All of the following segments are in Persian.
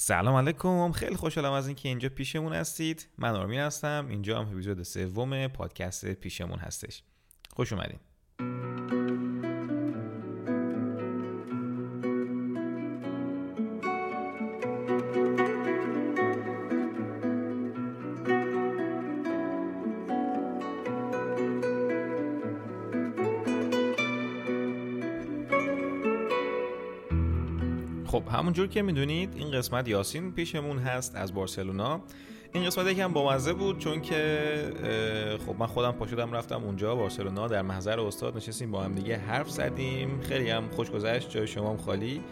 سلام علیکم، خیلی خوشحالم از اینکه اینجا پیشمون هستید. من آرمین هستم. اینجا هم اپیزود سوم پادکست پیشمون هستش. خوش اومدین. خب همونجور که میدونید این قسمت یاسین پیشمون هست از بارسلونا. این قسمت یکم بامزه بود چون که خب من خودم پاشدم رفتم اونجا بارسلونا، در محضر استاد نشستیم با هم دیگه حرف زدیم، خیلی هم خوش گذشت، جای شما هم خالی.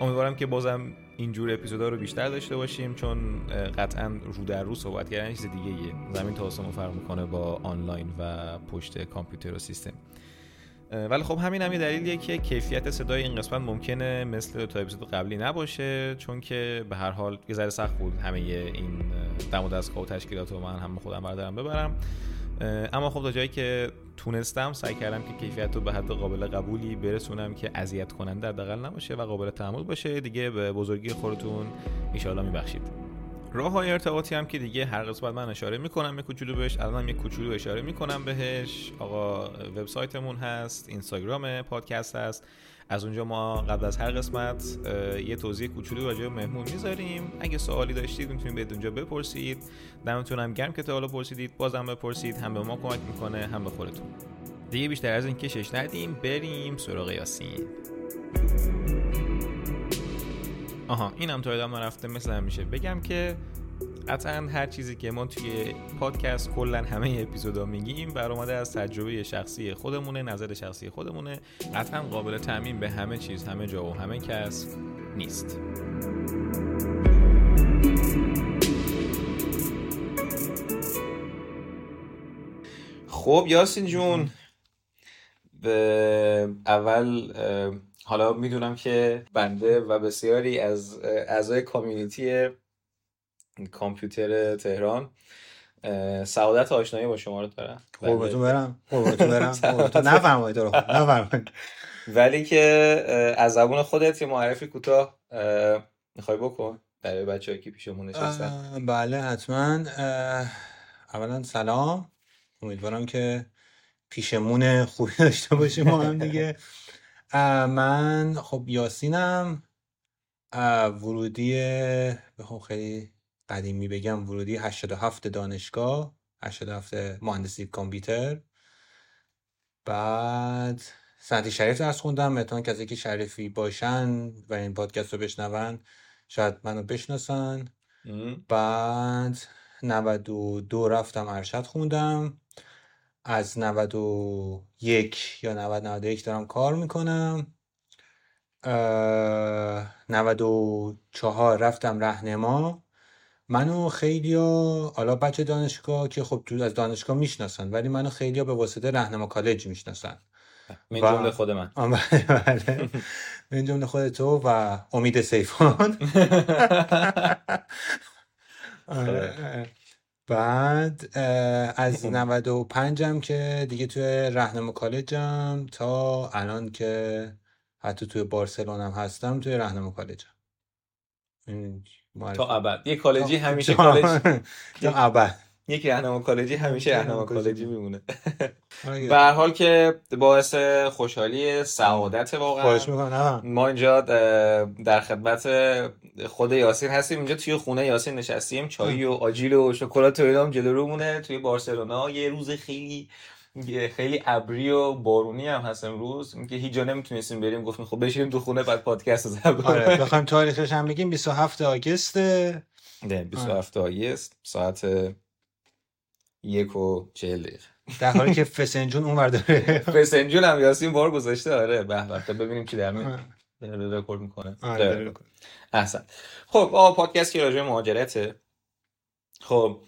امیدوارم که بازم اینجور اپیزودا رو بیشتر داشته باشیم چون قطعا رو در رو صحبت کردن چیز دیگه، زمین تا آسمون فرق میکنه با آنلاین و پشت کامپیوتر و سیستم. ولی خب همین هم یه دلیلیه که کیفیت صدای این قسمت ممکنه مثل تا اپیزود قبلی نباشه، چون که به هر حال یه ذره سخت بود همه این دم و دستگاه و تشکیلات رو من هم خودم بردارم ببرم، اما خب تا جایی که تونستم سعی کردم که کیفیت رو به حد قابل قبولی برسونم که اذیت کننده حداقل نباشه و قابل تحمل باشه. دیگه به بزرگی خودتون ان شاءالله میبخشید. راه‌های ارتباطی هم که دیگه هر قسمت من اشاره میکنم یک کوچولو بهش، الانم یک کوچولو اشاره میکنم بهش. آقا وبسایتمون هست، اینستاگرام پادکست هست، از اونجا ما قبل از هر قسمت یه توضیح کوچولو راجع به مهمون میذاریم. اگه سوالی داشتید میتونید برید اونجا بپرسید. دمتون هم گرم که تا حالا پرسیدید، بازم بپرسید، هم به ما کمک میکنه هم به خودتون. دیگه بیشتر از این کشش ندیم، بریم سراغ یاسین. اینم تا یادم نرفته مثل همیشه بگم که قطعاً هر چیزی که ما توی پادکست کلاً همه اپیزودا میگیم برآمده از تجربه شخصی خودمونه، نظر شخصی خودمونه، قطعاً قابل تعمیم به همه چیز همه جا و همه کس نیست. خب یاسین جون، اول حالا میدونم که بنده و بسیاری از اعضای کامیونیتی کامپیوتر تهران سعادت آشنایی با شما رو دارم. قربونتون برم. نفرمایید رو نفرمایید. ولی که از زبون خودت یه معرفی کوتاه میخوای بکن برای بچه‌ای که پیشمون نشستن؟ بله حتما. اولا سلام، امیدوارم که پیشمون خوبی داشته باشیم ما هم دیگه. من خب یاسینم، ورودی بخوام خیلی قدیمی بگم، ورودی 87 دانشگاه، 87 مهندسی کامپیوتر. بعد سنتی شریف درس خوندم. احتمالاً کسی که شریفی باشن و این پادکست رو بشنون شاید منو بشناسن. بعد 92 رفتم ارشد خوندم، از 91 یا 91 دارم کار میکنم. 94 رفتم رهنما. منو خیلی حالا بچه دانشگاه که خب از دانشگاه میشناسن، ولی منو خیلی ها به واسطه راهنماکالج میشناسن، من جمله خود من. بله من جمله خود تو و امید سیفان. بعد از 95 هم که دیگه توی راهنماکالج هم تا الان که حتی توی بارسلونا هم هستم توی راهنماکالج هم تا ابد. یک کالجی همیشه کالج، تا ابد یک راهنماکالجی همیشه راهنماکالجی میمونه. به هر حال که باعث خوشحالی، سعادت واقعا. ما اینجا در خدمت خود یاسین هستیم، اینجا توی خونه یاسین نشستیم، چای و آجیل و شکلات و اینا هم جلو رومونه. توی بارسلونا یه روز خیلی خیلی ابری و بارونی هم هست امروز، اینکه هیچ جا نمیتونستیم بریم، گفتیم خب بشینیم تو خونه بعد پادکست ضبط کنیم. آره بخوایم تاریخش هم بگیم 27 آگوست، 27 آگوست ساعت 1:40 در حالی که فسنجون اونور داره. فسنجون هم یاسین بار گذاشته. آره به به، ببینیم چی در میاد. داره رکورد میکنه. آره احسن. خب پادکست که راجع به مهاجرته. خب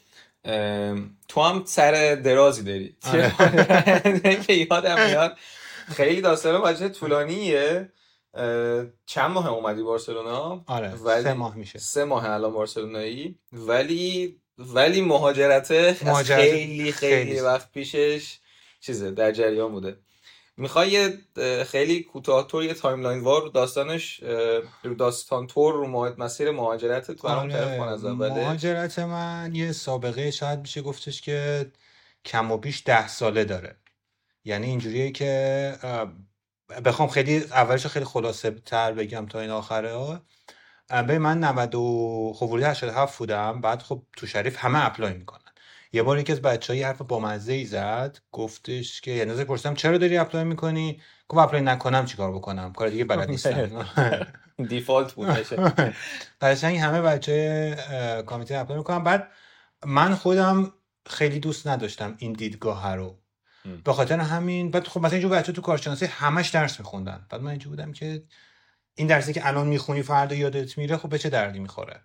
تو هم سر درازی داری که یادم میاد خیلی داستان باشه طولانیه. چند ماه اومدی بارسلونا؟ آره 3 ماه میشه. 3 ماه الان بارسلونایی، ولی مهاجرته خیلی وقت پیشش چیزه در جریان بوده. میخوای خیلی کوتاه طور یه تایملاین وار داستانش رو داستان تور رو مسیر مهاجرتت برام تعریف کن از اول. مهاجرت من یه سابقه شاید میشه گفتش که کم و بیش 10 ساله داره. یعنی اینجوریه که بخوام خیلی اولش خیلی خلاصه تر بگم تا این آخره ها. به من 90 و خوردی 87 بودم. بعد خب تو شریف همه اپلای میکنن. یه بار یکی از بچه‌ها یه حرف بامزه ای زد، گفتش که یعنی ازش پرسیدم چرا داری اپلای میکنی؟ گفت اپلای نکنم چیکار بکنم؟ کار دیگه بلد نیستم. دیفالت بود باشه. قشنگ همه بچه‌ها کمیته اپلای میکنن. بعد من خودم خیلی دوست نداشتم این دیدگاه رو. به خاطر همین بعد خب مثلا اینجور بچه‌ها تو کارشناسی همش درس میخوندن. بعد من اینجوری بودم که این درسی که الان میخونی فردا یادت میره، خب به چه دردی میخوره؟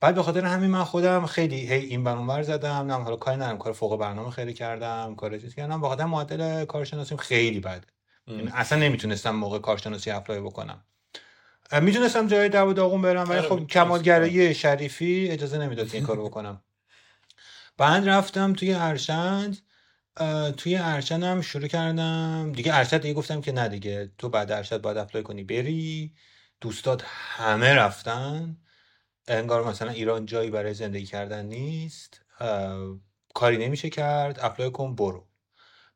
بعد به خاطر همین من خودم خیلی این بر اون ور زدم، نه حالا کاری ندارم، کار فوق برنامه خیلی کردم، کار چیز کردم. به خاطر معادل کارشناسیم خیلی بده، اصلا نمیتونستم موقع کارشناسی اپلای بکنم. میتونستم جای دعوا داغون برم ولی خب کمالگرایی شریفی اجازه نمیداد این کارو بکنم. بعد رفتم توی ارشد، توی ارشد هم شروع کردم دیگه. ارشد دیگه گفتم که نه دیگه، تو بعد ارشد باید اپلای کنی بری. دوستات همه رفتن، انگار مثلا ایران جایی برای زندگی کردن نیست، کاری نمیشه کرد، اپلای کن برو.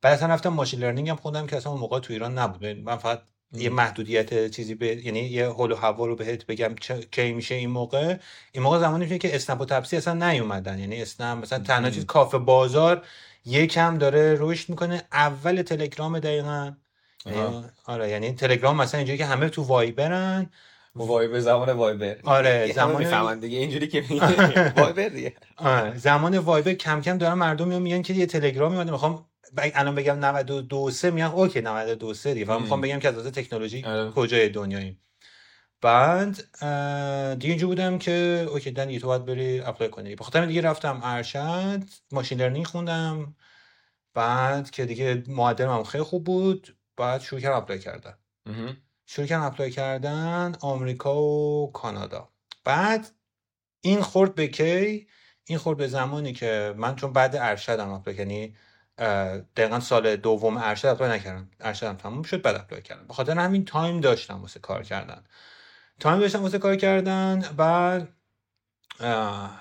بعد اصلا رفتم ماشین لرنینگ هم خوندم که اصلا اون موقع تو ایران نبود. من فقط یه محدودیت چیزی یعنی یه هول و هوا رو بهت بگم کی میشه. این موقع زمانی میشه که اسنپ و تپسی اصلا نیومدن. یعنی اسنپ مثلا تنها چیز کافه بازار یکم داره رشد میکنه، اول تلگرام دقیقاً. آره یعنی تلگرام مثلا اینجوری که همه تو وایبرن، وایبر زمان وایبر. آره زمان میفهمن دیگه اینجوری که وایبر دیگه. آره زمان وایبر کم کم دارن مردم میان که یه تلگرام اومده. میخوام الان بگم 923 میگن اوکی 923 دیگه، فقط میخوام بگم که از تکنولوژی کجای دنیاییم. بعد دیگه اینجوری بودم که اوکی دنی تو باید بری اپلای کنی. بخاطر دیگه رفتم ارشد، ماشین لرنینگ خوندم، بعد که دیگه معادلم خیلی خوب بود. بعد شروع کردم اپلای کردن آمریکا و کانادا. بعد این خورد به کی؟ این خورد به زمانی که من چون بعد ارشدم اپلای کردم، دقیقاً سال دوم ارشد اپلای نکردم. ارشدم تموم شد بعد اپلای کردم. به خاطر همین تایم داشتم واسه کار کردن. بعد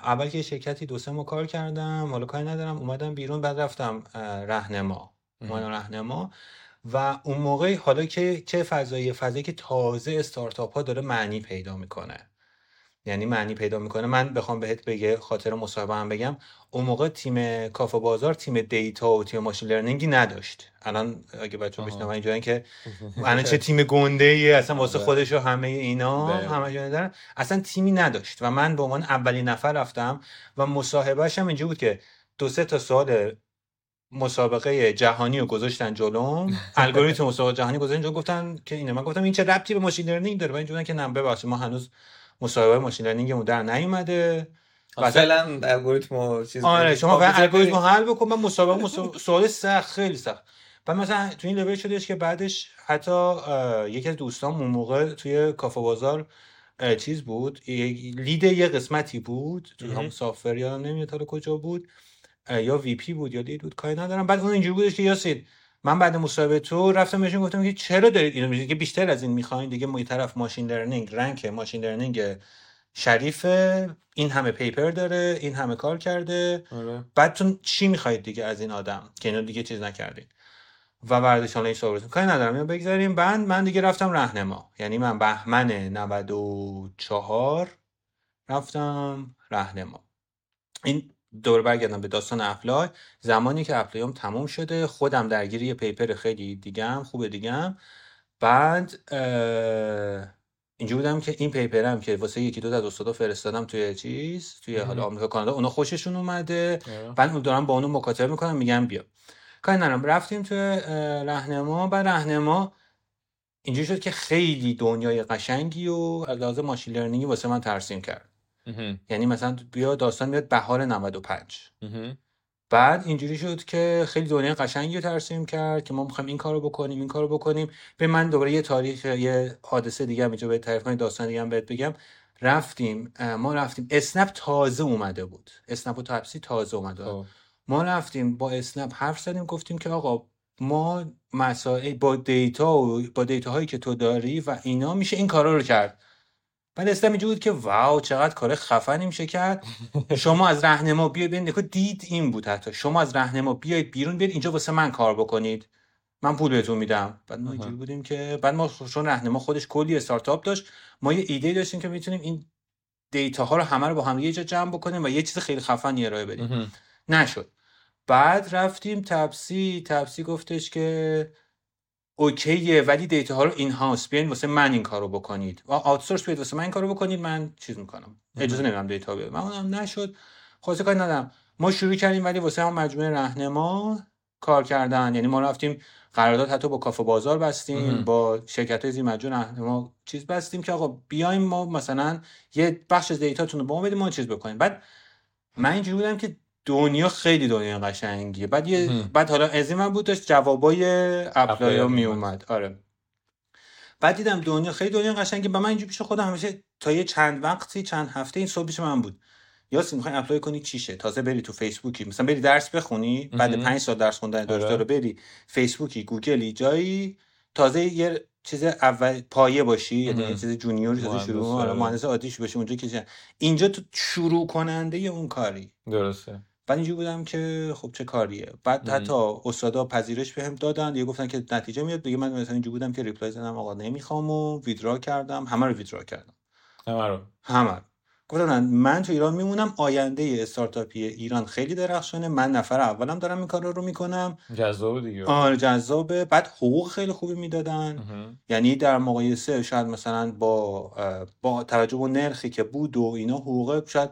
اول که شرکتی 2-3 ماه کار کردم، حالا کاری ندارم، اومدم بیرون. بعد رفتم رهنما و اون موقع حالا که چه فضایی که تازه استارتاپ ها داره معنی پیدا میکنه. من بخوام بهت بگه خاطر مصاحبه هم بگم، اون موقع تیم کافه بازار تیم دیتا و تیم ماشین لرنینگی نداشت. الان اگه بچه‌ها بشنون اینجوریه که الان چه تیم گنده‌ای اصلا واسه خودش و همه اینا همه جا ندارن، اصلا تیمی نداشت. و من به عنوان اولین نفر رفتم و مصاحبهش هم اینجوری بود که 2-3 تا سوال مسابقه جهانی رو گذاشتن جلوم، الگوریتم مسابقه جهانی گذاشتن جلو، گفتن که اینه. من گفتم این چه ربطی به ماشین لرنینگ داره؟ و اینجوریه که نه ببخشید ما هنوز مسابقه ماشین لرنینگمون در نیومده، مثلا الگوریتم چیز. آره شما فقط الگوریتم حل بکن. من مسابقه سوال سخت، خیلی سخت. بعد مثلا تو این لول شدش که بعدش حتی یکی از دوستام اون موقع توی کافه بازار چیز بود، لید یه قسمتی بود تو هم سافر، یادم نمیاد حالا کجا بود، یا وی پی بود یا لید بود، کاری ندارم. بعد اون اینجوری بودش که یاسین من بعد مصاحبه تو رفتم بهشون گفتم که چرا دارید اینو میگید که بیشتر از این میخواین دیگه. ما یه طرف ماشین لرنینگ رنکه، ماشین لرنینگ شریفه، این همه پیپر داره، این همه کار کرده. آره. بعدتون چی میخواید دیگه از این آدم که اینو دیگه چیز نکردید و وردشان این صحبتون، کاری ندارم اینو بگذاریم. بعد من دیگه رفتم راهنما. یعنی من بهمن 94 رفتم راهنما. این دور برگردم به داستان اپلای. زمانی که اپلایام تموم شده، خودم درگیر یه پیپر خیلی دیگم. بعد اینجوری بودم که این پیپرم که واسه یکی دو تا از استادا فرستادم توی چیز توی حالا آمریکا کانادا، اونا خوششون اومده. بعد دارم با اونو مکاتبه میکنم، میگم بیا کاری ندارم. رفتیم توی رهنما. بعد رهنما اینجوری شد که خیلی دنیای قشنگی و از لحاظ ماشین لرنینگی واسه من ترسیم کرد. یعنی مثلا بیا داستان میاد بهار 95. بعد اینجوری شد که خیلی دنیا قشنگی رو ترسیم کرد که ما میخوایم این کارو بکنیم. به من دوباره یه تاریخ یه حادثه دیگه هم اینجا بهت تعریف کنم، داستان دیگه هم بهت بگم. ما رفتیم اسنپ تازه اومده بود، اسنپ و تپسی تازه اومده. ما رفتیم با اسنپ حرف زدیم، گفتیم که آقا ما مسائل با دیتاهایی که تو داری و اینا میشه این کارا رو کرد. بعد اسلام اینجوری بود که واو چقدر کار خفنی میشه کرد. شما از راهنما بیاید ببینید دید این بود، حتی شما از راهنما بیاید بیرون، بیاید اینجا واسه من کار بکنید، من پول بهتون میدم. بعد ما اینجوری بودیم که بعد ما چون راهنما خودش کلی استارتاپ داشت، ما یه ایده داشتیم که میتونیم این دیتاها رو همه رو با هم یه جا جمع بکنیم و یه چیز خیلی خفنی ارائه بدیم. نشد. بعد رفتیم تپسی گفتش که اوکیه ولی دیتا ها رو این هاوس بیاین واسه من این کارو بکنید و آوتسورس بیاید واسه من این کارو بکنید، من چیز میکنم، اجازه نمیدم دیتا بیاد. من اونم نشد، خلاصه کاری ندارم. ما شروع کردیم ولی واسه هم مجموعه راهنما کار کردن، یعنی ما رفتیم قرارداد حتی با کافه بازار بستیم، با شرکت‌های زیر مجموعه راهنما چیز بستیم که آقا بیایم ما مثلا یه بخش از دیتاتون رو به ما بدید ما چیز بکنیم. بعد من اینجوری بودم که دنیا خیلی دنیا قشنگیه. بعد حالا از این من بود داشت جوابای اپلایا می اومد. آره. بعد دیدم دنیا خیلی دنیا قشنگیه. به من اینجوری پیش خودم همیشه تا یه چند وقتی چند هفته این صبح پیش من بود. یاسین میخوای اپلای کنی چیشه؟ تازه بری تو فیسبوکی مثلا بری درس بخونی، بعد 5 سال درس خوندن دکترا بری فیسبوکی، گوگلی، جایی تازه یه چیز اول پایه باشی، یعنی یه چیز جونیوری تازه شروع، حالا مهندس عادیش باشی اونجا که اینجا تو شروع کننده اون کاری. درسته. بعد اینجوری بودم که خب چه کاریه. بعد حتی استادا پذیرش بهم دادن، یه گفتن که نتیجه میاد دیگه. من مثلا اینجوری بودم که ریپلای زدم آقا نمیخوام و ویدرا کردم همه رو. گفتن من تو ایران میمونم، آینده استارتاپی ایران خیلی درخشانه، من نفر اولم دارم این کارا رو میکنم. جذاب دیگه. آره جذابه. بعد حقوق خیلی خوبی میدادن، یعنی در مقایسه شاید مثلا با توجه به نرخی که بود و اینا حقوق شاید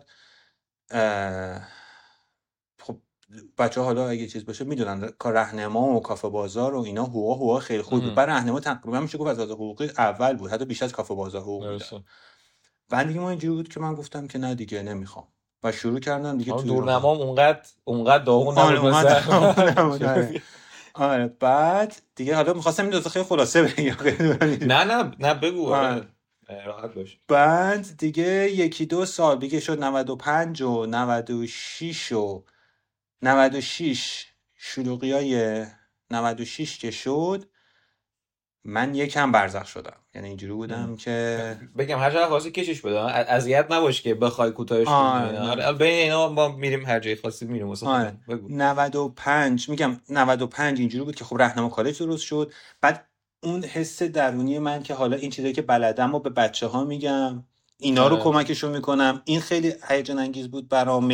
بچه ها حالا اگه چیز باشه میدونن کار راهنما و کافه بازار و اینا حقوق خیلی خوب بود. برای راهنما تقریبا میشه گفت از حقوقی اول بود، حتی بیشتر از کافه بازار حقوق بود. بعد دیگه ما اینجوری بود که من گفتم که نه دیگه نمیخوام و شروع کردم دیگه تو دورنمام اونقدر داغون نبود. آره. بعد دیگه حالا می‌خواستم این دوزخه خلاصه بگم. نه بگو راحت باش. بعد دیگه یکی دو سال دیگه شد 95 و 96 و 96 شلوغیای 96 که شد من یکم برزخ شدم، یعنی اینجوری بودم که بگم هر جا خواستی کشش بده، اذیت نباش که بخوای کوتاهش کنی. بین اینا ما میریم هر جای خاصی میریم مثلا. بگو 95 میگم 95 اینجوری بود که خب راهنماکالج درست شد. بعد اون حس درونی من که حالا این چیزایی که بلدمو به بچه‌ها میگم، اینا رو کمکشون میکنم، این خیلی هیجان انگیز بود برام.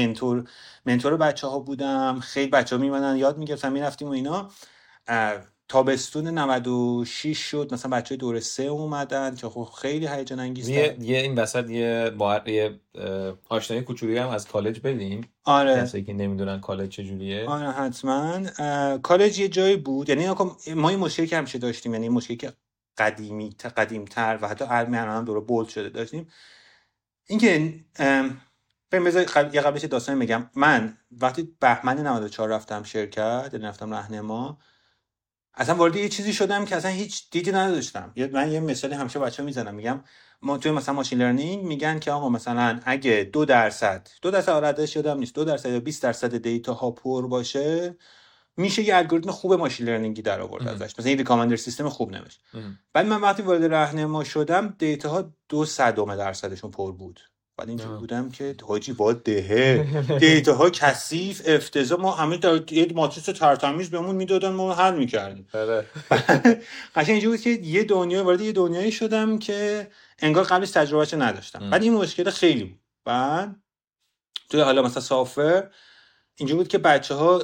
منتور بچه‌ها بودم، خیلی بچه‌ها میمدن یاد میگرفتم، میرفتیم و اینا. تابستون 96 شد مثلا بچه‌های دوره 3 اومدن که خب خیلی هیجان انگیز بود. یه این وسط یه آشنایی کوچولی هم از کالج بدیم. آره. کسایی که نمیدونن کالج چجوریه. آره حتما. کالج یه جایی بود، یعنی ما یه مشکلی که همیشه داشتیم، یعنی مشکلی که قدیم‌تر و حتی الان هم دوره بولد شده داشتیم، اینکه بذار یه قبلش داستان میگم. من وقتی بهمن 94 رفتم شرکت، رفتم راهنما، اصلا وارد یه چیزی شدم که اصلا هیچ دیدی نداشتم. من یه مثال همیشه بچه‌ها میزنم، میگم ما توی مثلا ماشین لرنینگ میگن که آقا مثلا اگه 2% آرادش یادم نیست 2% یا 20% دیتا ها پر باشه میشه یه الگوریتم خوب ماشین لرنینگی در آورد ازش، مثلا این ریکامندر سیستم خوب نمیشه. بعد من وقتی وارد راهنما شدم دیتا ها 0.02%شون پر بود. بعد اینجوری بودم که حاجی واده دیتا ها کثیف افتضاح، ما همه یه ماتریس ترتمیز بهمون میدادن ما حل میکردیم. قشنگ اینجوری بود که یه دنیا وارد یه دنیایی شدم که انگار قبلش تجربهش نداشتم. بعد این مشکل خیلی بود. بعد توی حالا مثلا سافر اینجوری بود که بچه‌ها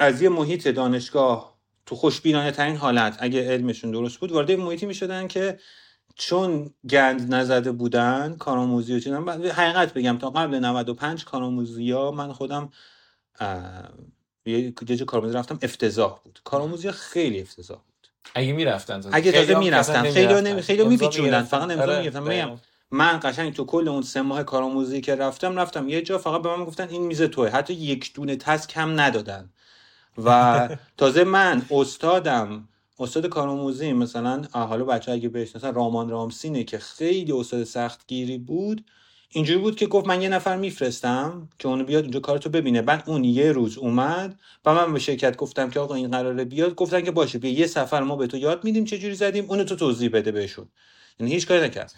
از یه محیط دانشگاه تو خوشبینانه ترین حالت اگه علمشون درست بود وارد محیطی میشدن که چون گند نزده بودن کارآموزی و چیزا. حقیقت بگم تا قبل 95 کارآموزی‌ها من خودم یه جا کارآموزی رفتم افتضاح بود. کارآموزی خیلی افتضاح بود. اگه تازه می‌رفتن خیلی می‌پیچوندن، فقط امضا می‌گرفتم. میگم من قشنگ تو کل اون 3 ماه کارآموزی که رفتم یه جا فقط به من گفتن این میز توئه، حتی یک دونه تسک هم ندادن. و تازه من استاد کارآموزی مثلا حالا بچه‌ها اگه بشناسن رامان رامسینه که خیلی استاد سختگیری بود، اینجوری بود که گفت من یه نفر میفرستم که اون بیاد اینجا کارتو ببینه. بعد اون یه روز اومد و من به شرکت گفتم که آقا این قراره بیاد. گفتن که باشه بیا، یه سفر ما به تو یاد میدیم چه جوری زدیم، اون تو توضیح بده بهشون. یعنی هیچ کاری نکرد.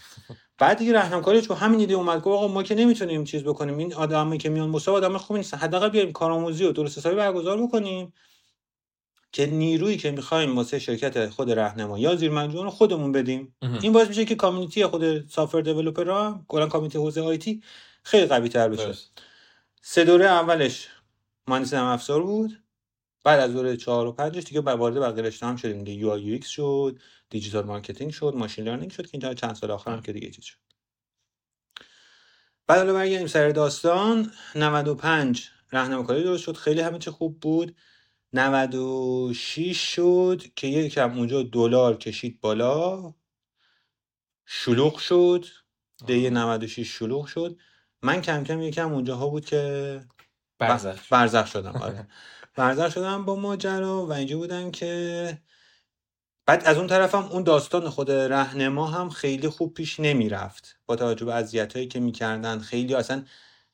بعد دیگه راهنماکارش با همین ایده اومد گفت آقا ما که نمیتونیم چیز بکنیم، این آدمایی که میان مسابقه آدم خوبی نیستن، حداقل بیاریم کارآموزی رو درست حسابی برگزار بکنیم که نیرویی که می‌خوایم واسه شرکت خود راهنما یا زیرمجموعه رو خودمون بدیم. این باعث میشه که کامیونیتی خود سافر دیولپرها، کلا کامیونیتی حوزه آیتی خیلی قوی‌تر بشه. سه دوره اولش مهندسی نرم افزار بود. بعد از دوره 4 و 5 دیگه وارد بقیه رشته هم شدیم. یو آی یو ایکس شد، دیجیتال مارکتینگ شد، ماشین لرنینگ شد که اینجا چند سال آخر هم که دیگه چیز شد. بعد حالا برگردیم سر داستان. 95 راهنماکاری درست شد، خیلی همه چی خوب بود. 96 شد که یکم اونجا دلار کشید بالا، شلوغ شد دیگه. 96 شلوغ شد. من کم کم یکم اونجاها بود که برزخ شدم. آره برزخ شدم با ماجرا. و اینجا بودم که بعد از اون طرفم اون داستان خود رهنما هم خیلی خوب پیش نمیرفت با توجه به اذیتایی که میکردن. خیلی اصلا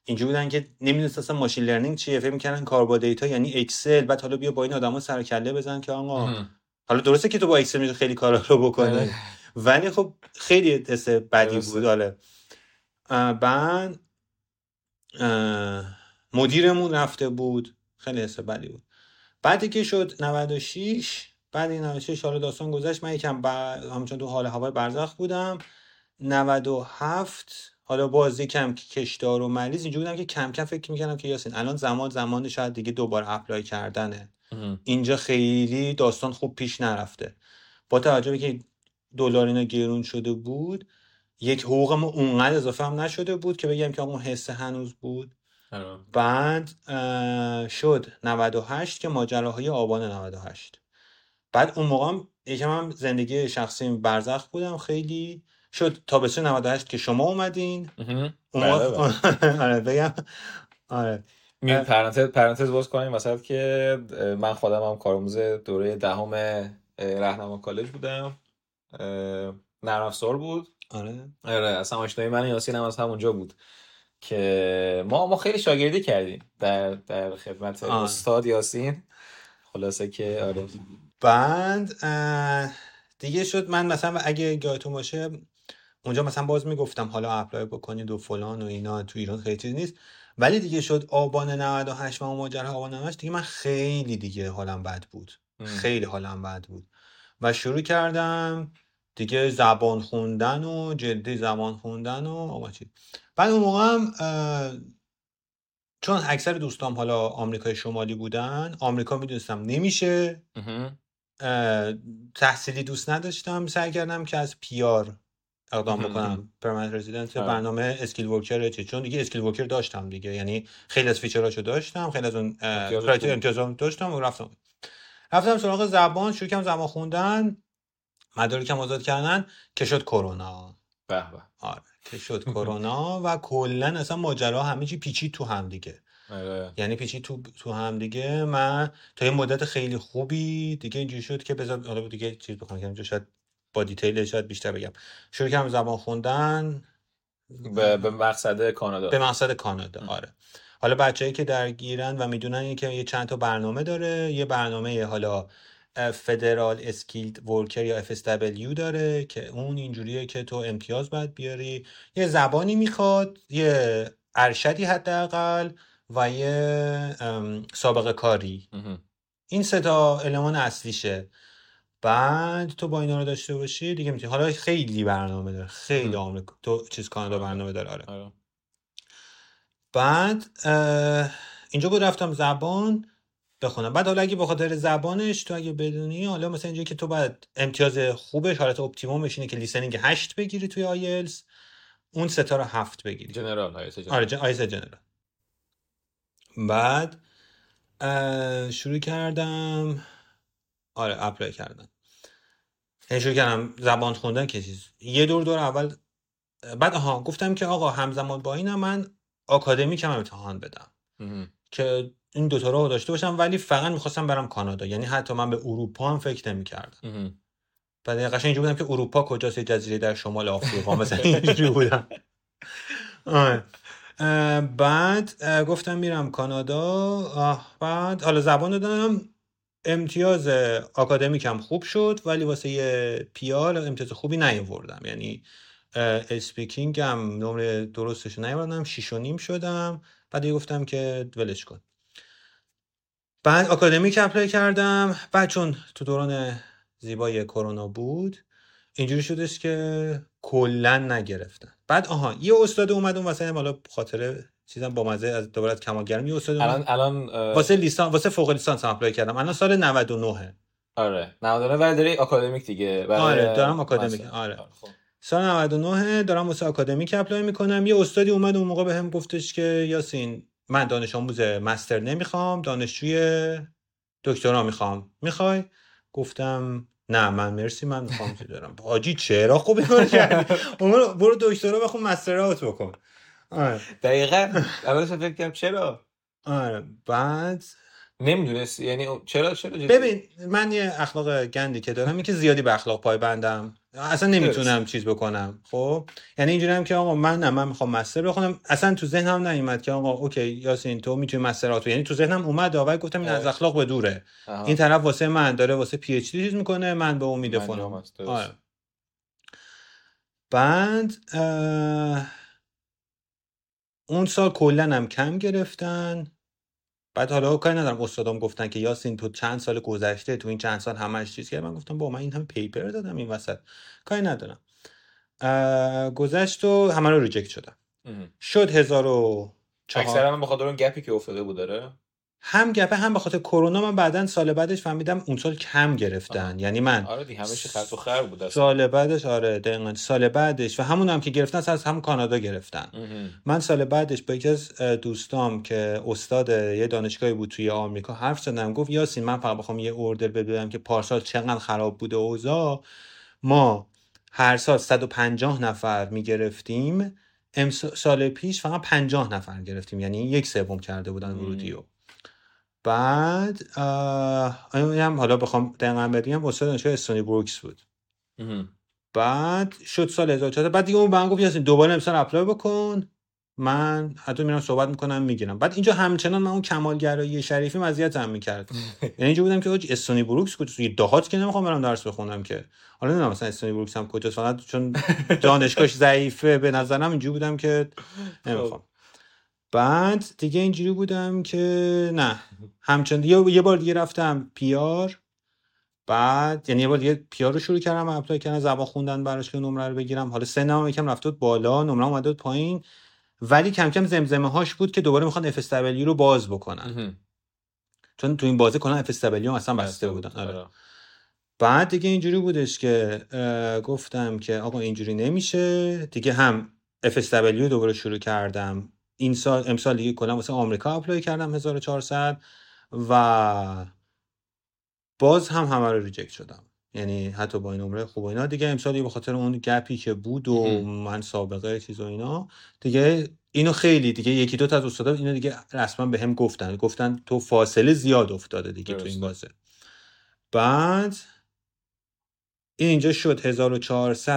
اینجوری بودن که نمیدونست اصلا ماشین لرنینگ چیه، فکر می‌کردن کار با دیتا یعنی اکسل. بعد حالا بیا با این آدما سر کله بزن که آقا حالا درسته که تو با اکسل میشه خیلی کارا رو بکنی، ولی خب خیلی دست بدی بود. حالا بعد مدیرمون رفته بود، خیلی دست بدی بود. بعد که شد 96، بعد این 96 حالا داستان گذشت. من یکم همچون تو حال هوای برزخ بودم. 97 حالا باز یکم کشدار و مریض اینجوری بودم که کم کم فکر می‌کردم که یاسین الان زمان شاید دیگه دوباره اپلای کردنه. اینجا خیلی داستان خوب پیش نرفته با توجه به اینکه دلار اینا گرون شده بود. یک حقوق ما اونقدر اضافه هم نشده بود که بگم که اون حس هنوز بود. بعد شد 98 که ماجراهای آبان 98. بعد اون موقع یکم زندگی شخصیم برزخ بودم خیلی. شد تابستون 98 که شما اومدین. آره بگم. آره می پرانتز باز کنیم وسط که من خودم هم کارآموز دوره دهم راهنماکالج بودم. نرم افزار بود. آره اصلا آشنایی من یاسین هم از همونجا بود که ما خیلی شاگردی کردیم در خدمت استاد یاسین. خلاصه که آره بند دیگه شد. من مثلا اگه یادتون باشه اونجا مثلا باز میگفتم حالا اپلای بکنید و فلان و اینا، تو ایران خیلی چیز نیست. ولی دیگه شد آبان 98 و ماجرای آبان 98 دیگه من خیلی دیگه حالم بد بود. خیلی حالم بد بود و شروع کردم دیگه زبان خوندن و جدی زبان خوندن و آقا چی. بعد اون موقع هم چون اکثر دوستام حالا آمریکای شمالی بودن، آمریکا میدونستم نمیشه، تحصیلی دوست نداشتم. سعی کردم که از پیار اقدام بکنم، پرمننت رزیدنت، برنامه اسکیل ورکر. چون دیگه اسکیل ورکر داشتم دیگه، یعنی خیلی از فیچراشو داشتم، خیلی از اون کرایتریا امتیازام داشتم و رفتم سراغ زبان. شروع کردم زبان خوندن، مدارکم آزاد کردن که شد کرونا. به به آره که شد کرونا و کلا اصلا ماجرا همه چی پیچید تو هم دیگه. یعنی پیچی تو هم دیگه. من تا یه مدت خیلی خوبی دیگه اینجوری شد که بذار حالا دیگه چیز بخونم که اینجا شاید با دیتیل شاید بیشتر بگم. شروع کردم زبان خوندن به مقصد کانادا. به مقصد کانادا آره. حالا بچه‌ای که درگیرن و میدونن که یه چند تا برنامه داره. یه برنامه حالا فدرال اسکیلد ورکر یا FSW داره که اون اینجوریه که تو امتیاز باید بیاری، یه زبانی میخواد، یه ارشدی حداقل و یه سابقه کاری. این سه تا المان اصلیشه. بعد تو با اینا رو داشته باشی دیگه میتونی. حالا خیلی برنامه داره، خیلی آمریکا تو چیز کانادا برنامه داره. آره. بعد اینجا بود رفتم زبان بخونم. بعد حالا اگه بخاطر زبانش تو اگه بدونی، حالا مثلا اینجا که تو بعد امتیاز خوبش حالت اپتیمومش اینه که لیسنینگ 8 بگیری توی آیلتس، اون سه تا رو 7 بگیری. جنرال آیلتس جنرال. آره آیلتس جنرال. بعد شروع کردم آره اپلای کردن. شروع کردم زبان خوندن که چیز یه دور اول. بعد گفتم که آقا همزمان با اینا من آکادمیک هم امتحان بدم که این دوتا رو داشته باشم، ولی فقط میخواستم برم کانادا. یعنی حتی من به اروپا هم فکر نمی‌کردم. بعد قشنگ اینجوری بودم که اروپا کجاست، جزیره در شمال آفریقا مثلا اینجوری بودم. بعد گفتم میرم کانادا. بعد حالا زبانو دادم، امتیاز آکادمیکم خوب شد ولی واسه یه پی‌آر امتیاز خوبی نیاوردم، یعنی اسپیکینگ هم نمره درستش نیاوردم، 6.5 شدم. بعد دیگه گفتم که ولش کن. بعد آکادمیک اپلای کردم، بعد چون تو دوران زیبای کرونا بود اینجوری شدش که کلا نگرفتن. بعد یه استاد اومد اون واسه، حالا خاطره چیزام با مزه از دولت کماگرمی، یه استاد الان واسه لیسانس، واسه فوق لیسانس اپلای کردم، الان سال 99. آره 99 ولی داری آکادمیک دیگه. آره دارم آکادمیک. آره خب سال 99 دارم واسه آکادمیک اپلای میکنم. یه استادی اومد اون موقع بهم گفتش که یاسین من دانش آموز مستر نمیخوام، دانشجوی دکترا میخوام، میخوای؟ گفتم نه من مرسی، من میخوام که دارم. حاجی چرا خوبی کار کردی، برو دکترا بخون مسترات بکن. آره دقیقاً اولش فکر کردم چرا. آره بعد نمیدونست یعنی چرا ببین من یه اخلاق گندی که دارم این که زیادی به اخلاق پایبندم، اصلا نمیتونم چیز بکنم. خب یعنی اینجوریام که آقا من میخوام مستر بخونم، اصلا تو ذهنم نیومد که آقا اوکی یاسین تو میتونی مستراتو، یعنی تو ذهنم اومد آقا گفتم این از اخلاق به دوره. این طرف واسه من داره واسه پی اچ دی چیز میکنه، من به امید فلان. آره بعد اون سال کلنم کم گرفتن. بعد حالا کاری ندارم، استادام گفتن که یاسین تو چند سال گذشته تو این چند سال همش چیز کردم. من گفتم با من این همه پیپر دادم این وسط، کاری ندارم. گذشت و همه رو ریجکت شدم. شد 1004. اکثرا من به خاطر اون گپی که افتاده بود داره، هم گپه هم به خاطر کرونا. من بعدن سال بعدش فهمیدم اون سال کم گرفتن. یعنی من آره دی همش خرط و خر بود سال بعدش. آره دقیقاً سال بعدش و همون هم که گرفتن از هم کانادا گرفتن. من سال بعدش با یکی از دوستام که استاد یه دانشگاهی بود توی آمریکا حرف زدم، گفت یاسین من فقط بخوام یه اوردر بدم که پارسال چقدر خراب بوده اوضاع، ما هر سال 150 نفر میگرفتیم، سال پیش فقط 50 نفر گرفتیم، یعنی 1/3 کرده بودن ورودیو. بعد هم حالا بخوام دقیقا بگم استاد دانشگاه استونی بروکس بود. بعد شد سال 1004. بعد دیگه اون به من گفت یاسین دوباره امسال اپلای بکن، من حتی میرم صحبت میکنم میگیرم. بعد اینجا همچنان من اون کمالگرایی شریفی اذیتم میکرد، یعنی اینجا بودم که آج استونی بروکس کجاست، یه دهات که نمیخوام برم درس بخونم که، حالا نمیدونم مثلا استونی بروکس هم کجاست فقط چون دانشگاهش ضعیفه به نظرم اینجوری بودم که نمیخوام. بعد دیگه اینجوری بودم که نه همچنان یه بار دیگه رفتم پیار. بعد یعنی یه بار دیگه پیار رو شروع کردم، اپلای کردم، زبان خوندن براش که نمره رو بگیرم. حالا سنم یکم رفته بود بالا، نمره اومده بود پایین، ولی کم کم زمزمه هاش بود که دوباره میخوان FSW رو باز بکنن، چون تو این بازه کلا FSW هم اصلا بسته بودن. آره. بعد دیگه اینجوری بودش که گفتم که آقا اینجوری نمیشه دیگه، هم FSW دوباره شروع کردم این سال، امسال دیگه کلا واسه آمریکا اپلای کردم 1400 و باز همه رو ریجکت شدم، یعنی حتی با این نمره خوب و اینا دیگه امسال به خاطر اون گپی که بود و من سابقه چیز و اینا دیگه اینو خیلی دیگه یکی دو تا از استادا اینو دیگه رسما بهم گفتن تو فاصله زیاد افتاده دیگه تو این بازه. بعد اینجا شد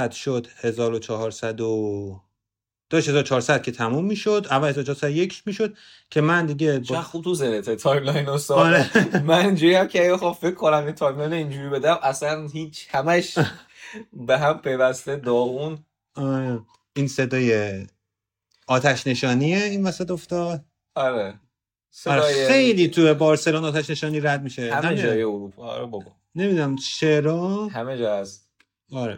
1400، شد 1400 و 2400 که تموم میشد، اول 1401 میشد که من دیگه چه خوب تو زنت تایملاین استاد. من جویا که خب فکر کنم این تایملاین اینجوری بدم اصلا هیچ همش به هم پیوسته داغون. این صدای آتش نشانیه این وسط افتاد. آره صدای خیلی تو بارسلونا آتش نشانی رد میشه همه جای اروپا. آره بابا نمیدونم چرا همه جا هست. آره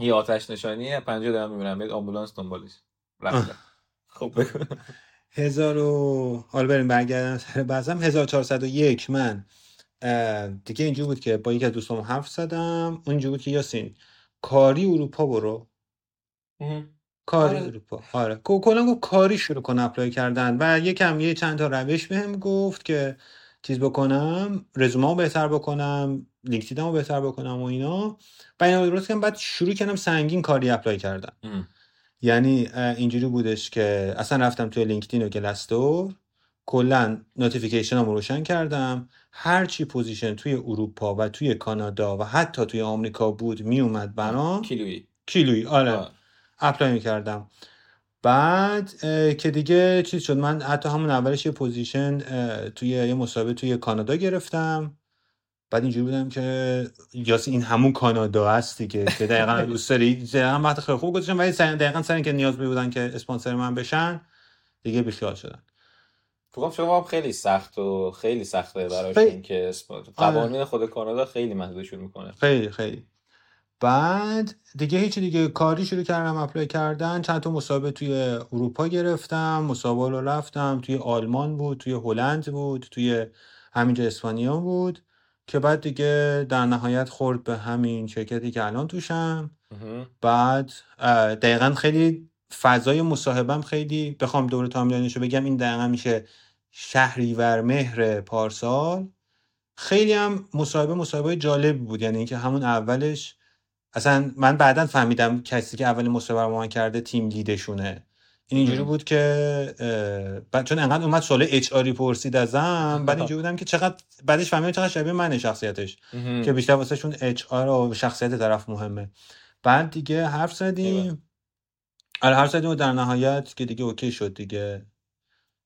یه آتش نشانیه 50 دارم میبینم یه آمبولانس دنبالش رفته. خب بگو 1000 و حالا بریم برگردم سر بازم 1401. من دیگه اینجوری بود که با یکی از دوستام حرف زدم، اونجوری بود که یاسین کاری اروپا برو، کاری اروپا. آره کلا گفت کاری شروع کن اپلای کردن و یکم یه چند تا روش بهم گفت که چیز بکنم، رزومه‌مو بهتر بکنم، لینکدینمو بهتر بکنم و اینا. بعد درست کردم، بعد شروع کردم سنگین کاری اپلای کردم. یعنی اینجوری بودش که اصلا رفتم توی لینکدین و گلسدور کلا نوتیفیکیشنامو روشن کردم، هر چی پوزیشن توی اروپا و توی کانادا و حتی توی آمریکا بود میومد برام کیلویی. آره اپلای میکردم. بعد که دیگه چیز شد، من حتی همون اولش یه پوزیشن توی یه مسابقه توی کانادا گرفتم. بعد اینجوری بودم که یاسین این همون کانادا هستی که دقیقاً دوست داری، هم وقت خیلی خوب گذاشتم، ولی دقیقاً سر اینکه نیاز بودن که اسپانسر من بشن دیگه بیخیال شدن. فکرم شما هم خیلی سخت و خیلی سخته براش اینکه قوانین خود کانادا خیلی محدودش میکنه، خیلی خیلی. بعد دیگه هیچ دیگه کاری شروع کردم اپلای کردن، چند تا مسابقه توی اروپا گرفتم، مسابقه رو رفتم، توی آلمان بود، توی هلند بود، توی همینجا اسپانیا بود، که بعد دیگه در نهایت خورد به همین شرکتی که الان توشم. بعد دقیقاً خیلی فضای مصاحبم، خیلی بخوام دور تایملاینشو بگم، این دقیقاً میشه شهریور مهر پارسال. خیلی هم مصاحبه جالب بود، یعنی اینکه همون اولش اصلا من بعداً فهمیدم کسی که اول مصاحبه رو من کرده تیم لیدشونه. این اینجوری بود که چون انقدر اومد سوال اچ آر پرسید ازم، بعد اینجوری بودم که چقدر بعدش فهمیدم چقدر شبیه منه شخصیتش که بیشتر واسه شون اچ آر و شخصیت طرف مهمه. بعد دیگه حرف زدیم، آره حرف زدیم و در نهایت که دیگه اوکی شد، دیگه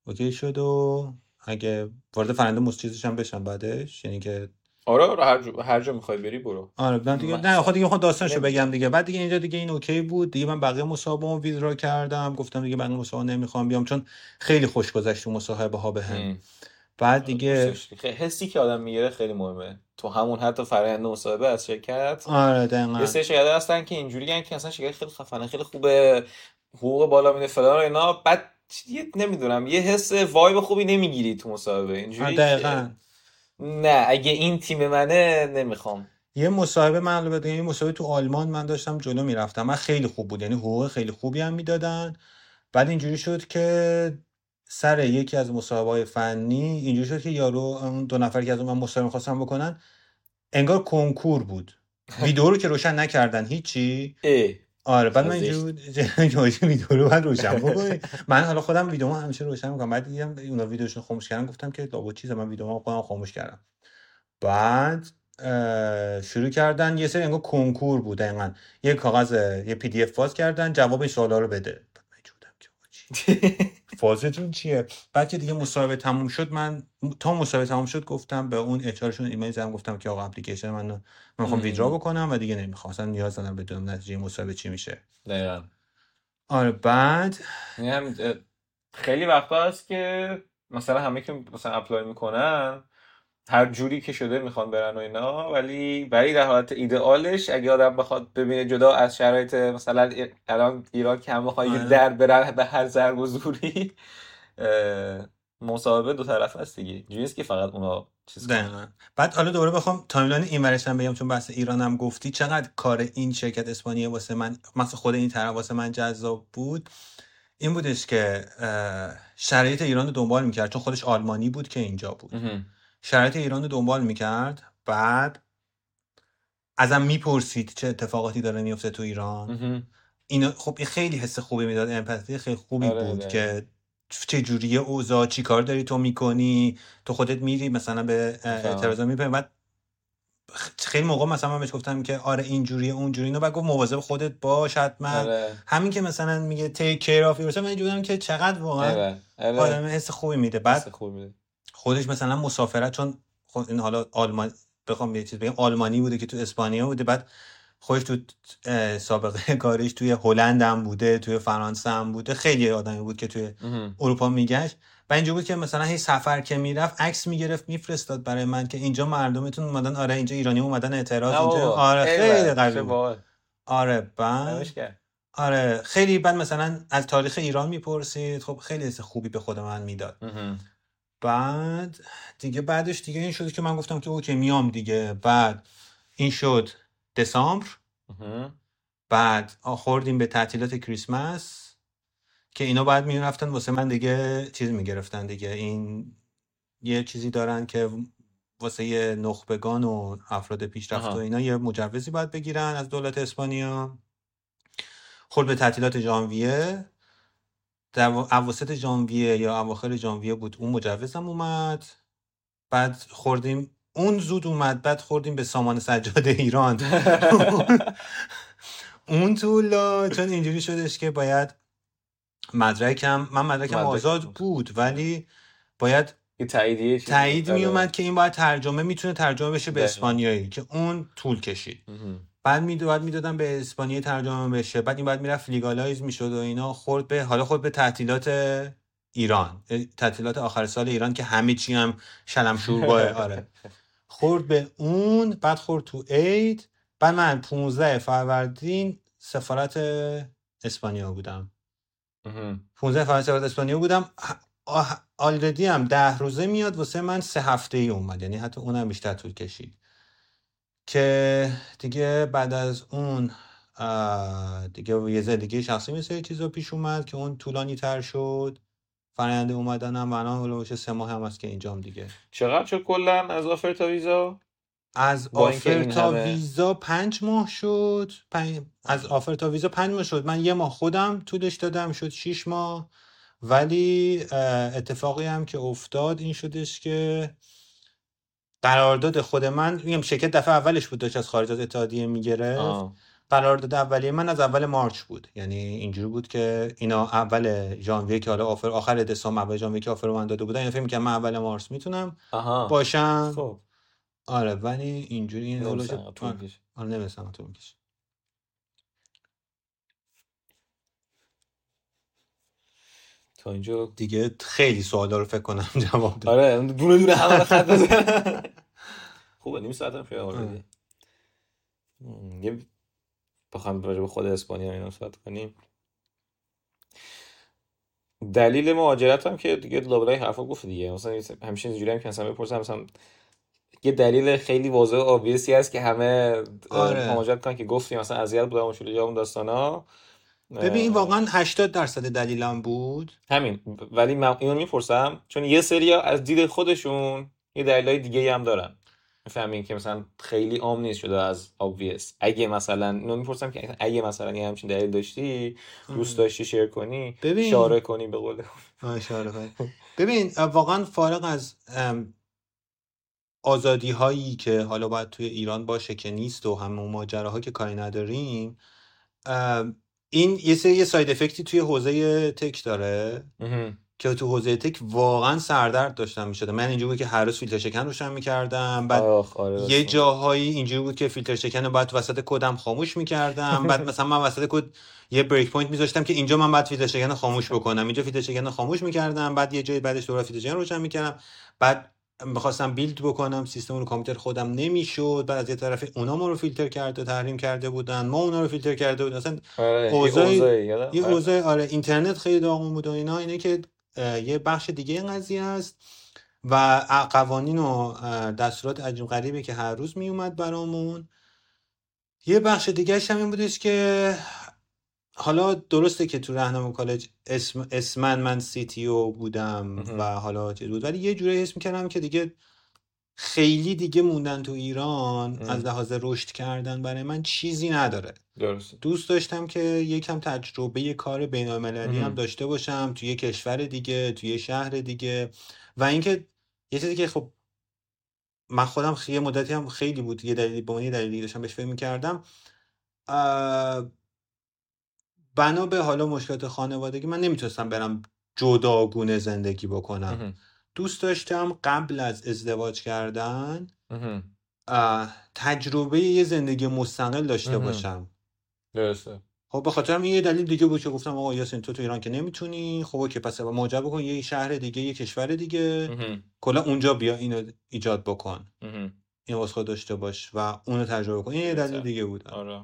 اوکی شد و اگه وارد فرنده مستیزش هم بشن بعدش، یعنی که آره هر جا می‌خوای بری برو. آره من دیگه می‌خوام داستانشو بگم دیگه. بعد دیگه اینجا دیگه این اوکی بود. دیگه من بقیه مصاحبه‌مو ویدرا کردم، گفتم دیگه بقیه مصاحبه نمی‌خوام بیام، چون خیلی خوش گذشت مصاحبه‌ها بهم. بعد دیگه حسی که آدم میگیره خیلی مهمه. تو همون حتی فرآیند مصاحبه از شرکت. آره دقیقاً. یه سری شرکت‌ها هستن که اینجوریه که اصلا شرکت خیلی خفنه، خیلی خوبه، حقوق بالا میده فلان و اینا، بعد نمیدونم یه حس وایب خوبی نمیگیری تو مصاحبه. اینجوری دقیقاً نه اگه این تیم منه نمیخوام. یه مصاحبه من البته یه مصاحبه تو آلمان من داشتم جلو میرفتم، من خیلی خوب بود، یعنی حقوق خیلی خوبی هم میدادن. بعد اینجوری شد که سر یکی از مصاحبه‌های فنی اینجوری شد که یارو دو نفر که از اون من مصاحبه می‌خواستم بکنن انگار کنکور بود، ویدیو رو که روشن نکردن هیچی. آره بعد من اینجوری ویدیو رو بعد روشن بکنم. من حالا خودم ویدیومو همیشه روشن میکنم، بعد دیدم اونا ویدیوشو خاموش کردن، گفتم که لابد چیزا، من ویدیومو خودم خاموش کردم. بعد شروع کردن یه سری انگار کنکور بود، دقیقاً یه کاغذ یه پی دی اف فاز کردن، جواب این سوالا رو بده. بعد من جودم که چی فازتون چیه. بعد که دیگه مصاحبه تموم شد، من تا مصاحبه تموم شد گفتم به اون اچ آرشون ایمیل زدم، گفتم که آقا اپلیکیشن من میخوام ویدرا بکنم و دیگه نمیخواستن، نیاز ندارم بدونم نتیجه مصاحبه چی میشه. دقیقاً. آره بعد خیلی وقتا هست که مثلا همه که مثلا اپلای میکنن هر جوری که شده میخوان برن و اینا، ولی در حالت ایدئالش اگه آدم بخواد ببینه جدا از شرایط مثلا الان ایران که هم بخواد در برن به هر ضرب و زوری، مصاحبه دو طرف است دیگه، اینجوری نیست که فقط اونا چیز کنن. بعد حالا دوباره بخوام تایملاین این ورش هم بگم، چون بحث ایرانم گفتی، چقدر کار این شرکت اسپانیایی واسه من، مثلا خود این طرف واسه من جذاب بود، این بودش که شرایط ایران رو دنبال میکرد، چون خودش آلمانی بود که اینجا بود. شرایط ایران رو دنبال میکرد، بعد ازم میپرسید چه اتفاقاتی داره میفته تو ایران. این خب خیلی حس خوبی میداد، امپاتی خیلی خوبی بود که چه جوریه اوضاع، چی کار داری تو میکنی، تو خودت میری مثلا به اعتراضا میپری. بعد خیلی موقع مثلا من بهش گفتم که آره این جوریه اون جوریه، بعد گفت مواظب خودت باش حتما. همین که مثلا میگه تیک کیر اف یورسلف، من اینجوریام که چقدر واقعا آدم حس خوبی میده. بعد خودش مثلا مسافرت، چون این حالا آلمان بخوام یه چیز بگم، آلمانی بوده که تو اسپانیا بوده، بعد خودش تو سابقه کارش توی هلند هم بوده، توی فرانسه هم بوده، خیلی آدمی بود که توی اروپا میگشت. و اینجا بود که مثلا هی سفر که میرفت عکس میگرفت میفرستاد برای من که اینجا مردمتون اومدن، آره اینجا ایرانی اومدن اعتراض، اینجا آره خیلی قوی. آره خیلی. بعد مثلا از تاریخ ایران میپرسید، خب خیلی حس خوبی به خود من میداد. بعد دیگه بعدش دیگه این شد که من گفتم که اوکی میام دیگه. بعد این شد دسامبر. بعد آخوردیم به تعطیلات کریسمس که اینا بعد میرفتن واسه من دیگه چیز میگرفتن دیگه، این یه چیزی دارن که واسه نخبگان و افراد پیشرفته و اینا یه مجوزی باید بگیرن از دولت اسپانیا. خورد به تعطیلات ژانویه، در اواسط ژانویه یا اواخر ژانویه بود اون مجوزم اومد. بعد خوردیم اون زود اومد، بعد خوردیم به سامان سجاد ایران اون طولا چون اینجوری شدش که باید مدرکم آزاد بود ولی باید تایید می اومد که این باید میتونه ترجمه بشه به اسپانیایی که اون طول کشید. بعد میدادم به اسپانیایی ترجمه بشه، بعد این باید میرفت لیگالایز میشد و اینا. خورد به تعطیلات ایران، تعطیلات آخر سال ایران که همه چی هم شلم شورباه. آره خورد به اون، بعد خورد تو عید. بعد من 15 فروردین سفارت اسپانیا بودم. 15 فروردین سفارت اسپانیا بودم. آلردی هم 10 روزه میاد، واسه من 3 هفته ای اومد، یعنی حتی اونم بیشتر طول کشید. که دیگه بعد از اون دیگه یه زندگی شخصی مثل یه چیزا پیش اومد که اون طولانی تر شد. فرآیند اومدنم منم اولش 3 ماه هم هست که اینجام دیگه. چقدر شد کلا از آفر تا ویزا؟ از آفر تا ویزا 5 ماه شد. از آفر تا ویزا 5 ماه شد. من 1 ماه خودم طولش دادم، شد 6 ماه. ولی اتفاقی هم که افتاد این شدش که قرارداد خود من، میگم شرکت دفعه اولش بود داشت از خارج از اتحادیه میگرفت. قرارداد اولیه من از اول مارچ بود، یعنی اینجوری بود که اینا اول ژانویه که حالا آفر، آخر دسامبر اول ژانویه که آفر رو من داده بودن، اینا فکر می‌کردن من اول مارس میتونم باشم. خب آره ولی اینجوری این اولش آره نمی‌سنم تو می‌کش. تا اینجا دیگه خیلی سوالا رو فکر کنم جواب دادم. آره دونه دونه همه رو خط بزن. خوبه نیم ساعتم خیلی آوردی. یه بخوام راجع به خود اسپانیا اینا صحبت کنیم. دلیل مهاجرت هم که دیگه لابلای حرفا گفت دیگه، مثلا همیشه اینجوری هم که مثلا بپرسم، مثلا یه دلیل خیلی واضح و obviously هست که همه مهاجرت کردن که گفتیم مثلا اذیت بودم و شروع جامون داستانا. ببین واقعا 80% دلیلم بود همین، ولی من اینو میپرسم چون یه سری از دید خودشون یه دلایل دیگه هم دارن، میفهمین که مثلا خیلی عام نیست شده از obvious. اگه مثلا اینو میپرسم که اگه مثلا یه همچین دلیل داشتی، دوست داشتی شیر کنی، اشاره کنی به قول اشاره کنی. ببین واقعا فارغ از آزادی هایی که حالا باید توی ایران باشه که نیست و همه ماجراها که کاری نداریم، این یه سری ساید افکتی توی حوزه تک داره که تو حوزه تک واقعا سردرد داشتم میشد. من اینجوری بود که هر روز فیلتر شکن روشن میکردم، بعد یه جاهایی اینجوری بود که فیلتر شکن رو بعد وسط کدم خاموش میکردم. بعد مثلا من وسط کد یه بریک پوینت میذاشتم که اینجا من بعد فیلتر شکن رو خاموش بکنم، اینجا فیلتر شکن رو خاموش میکردم، بعد یه جایی بعدش دوباره فیلتر شکن روشن میکردم. بعد می‌خواستم بیلد بکنم سیستم رو کامپیوتر خودم نمیشد، بعد از یه طرف اونا ما رو فیلتر کرده تحریم کرده بودن، ما اونا رو فیلتر کرده بودن، اصلا اوضاع آره اینترنت خیلی داغون بود و اینا. اینه که یه بخش دیگه این قضیه است و قوانین و دستورات عجیب غریبی که هر روز می اومد برامون. یه بخش دیگه‌اش هم این بودش که حالا درسته که تو راهنماکالج اسمن من CTO بودم و حالا چه بود، ولی یه جوری حس می‌کردم که دیگه خیلی دیگه موندن تو ایران از لحاظ رشد کردن برای من چیزی نداره. درسته. دوست داشتم که یکم تجربه یه کار بین‌المللی هم داشته باشم توی یه کشور دیگه، توی یه شهر دیگه. و اینکه یه چیزی که خب من خودم یه مدتی هم خیلی بود، یه دلیلی به اون دلیلی داشتم بهش فکر می‌کردم. بنا به حالا مشکلات خانوادگی من نمیتونستم برم جداگونه زندگی بکنم. دوست داشتم قبل از ازدواج کردن تجربه یه زندگی مستقل داشته باشم. درسته. خب به خاطرم این یه دلیل دیگه بود که گفتم آقا یاسین تو ایران که نمیتونی، خب اوکی پس موجب بکن یه شهر دیگه، یه کشور دیگه، کلا اونجا بیا اینو ایجاد بکن، این واسه داشته باش و اونو تجربه کن. یه دلیل دیگه بود. آره.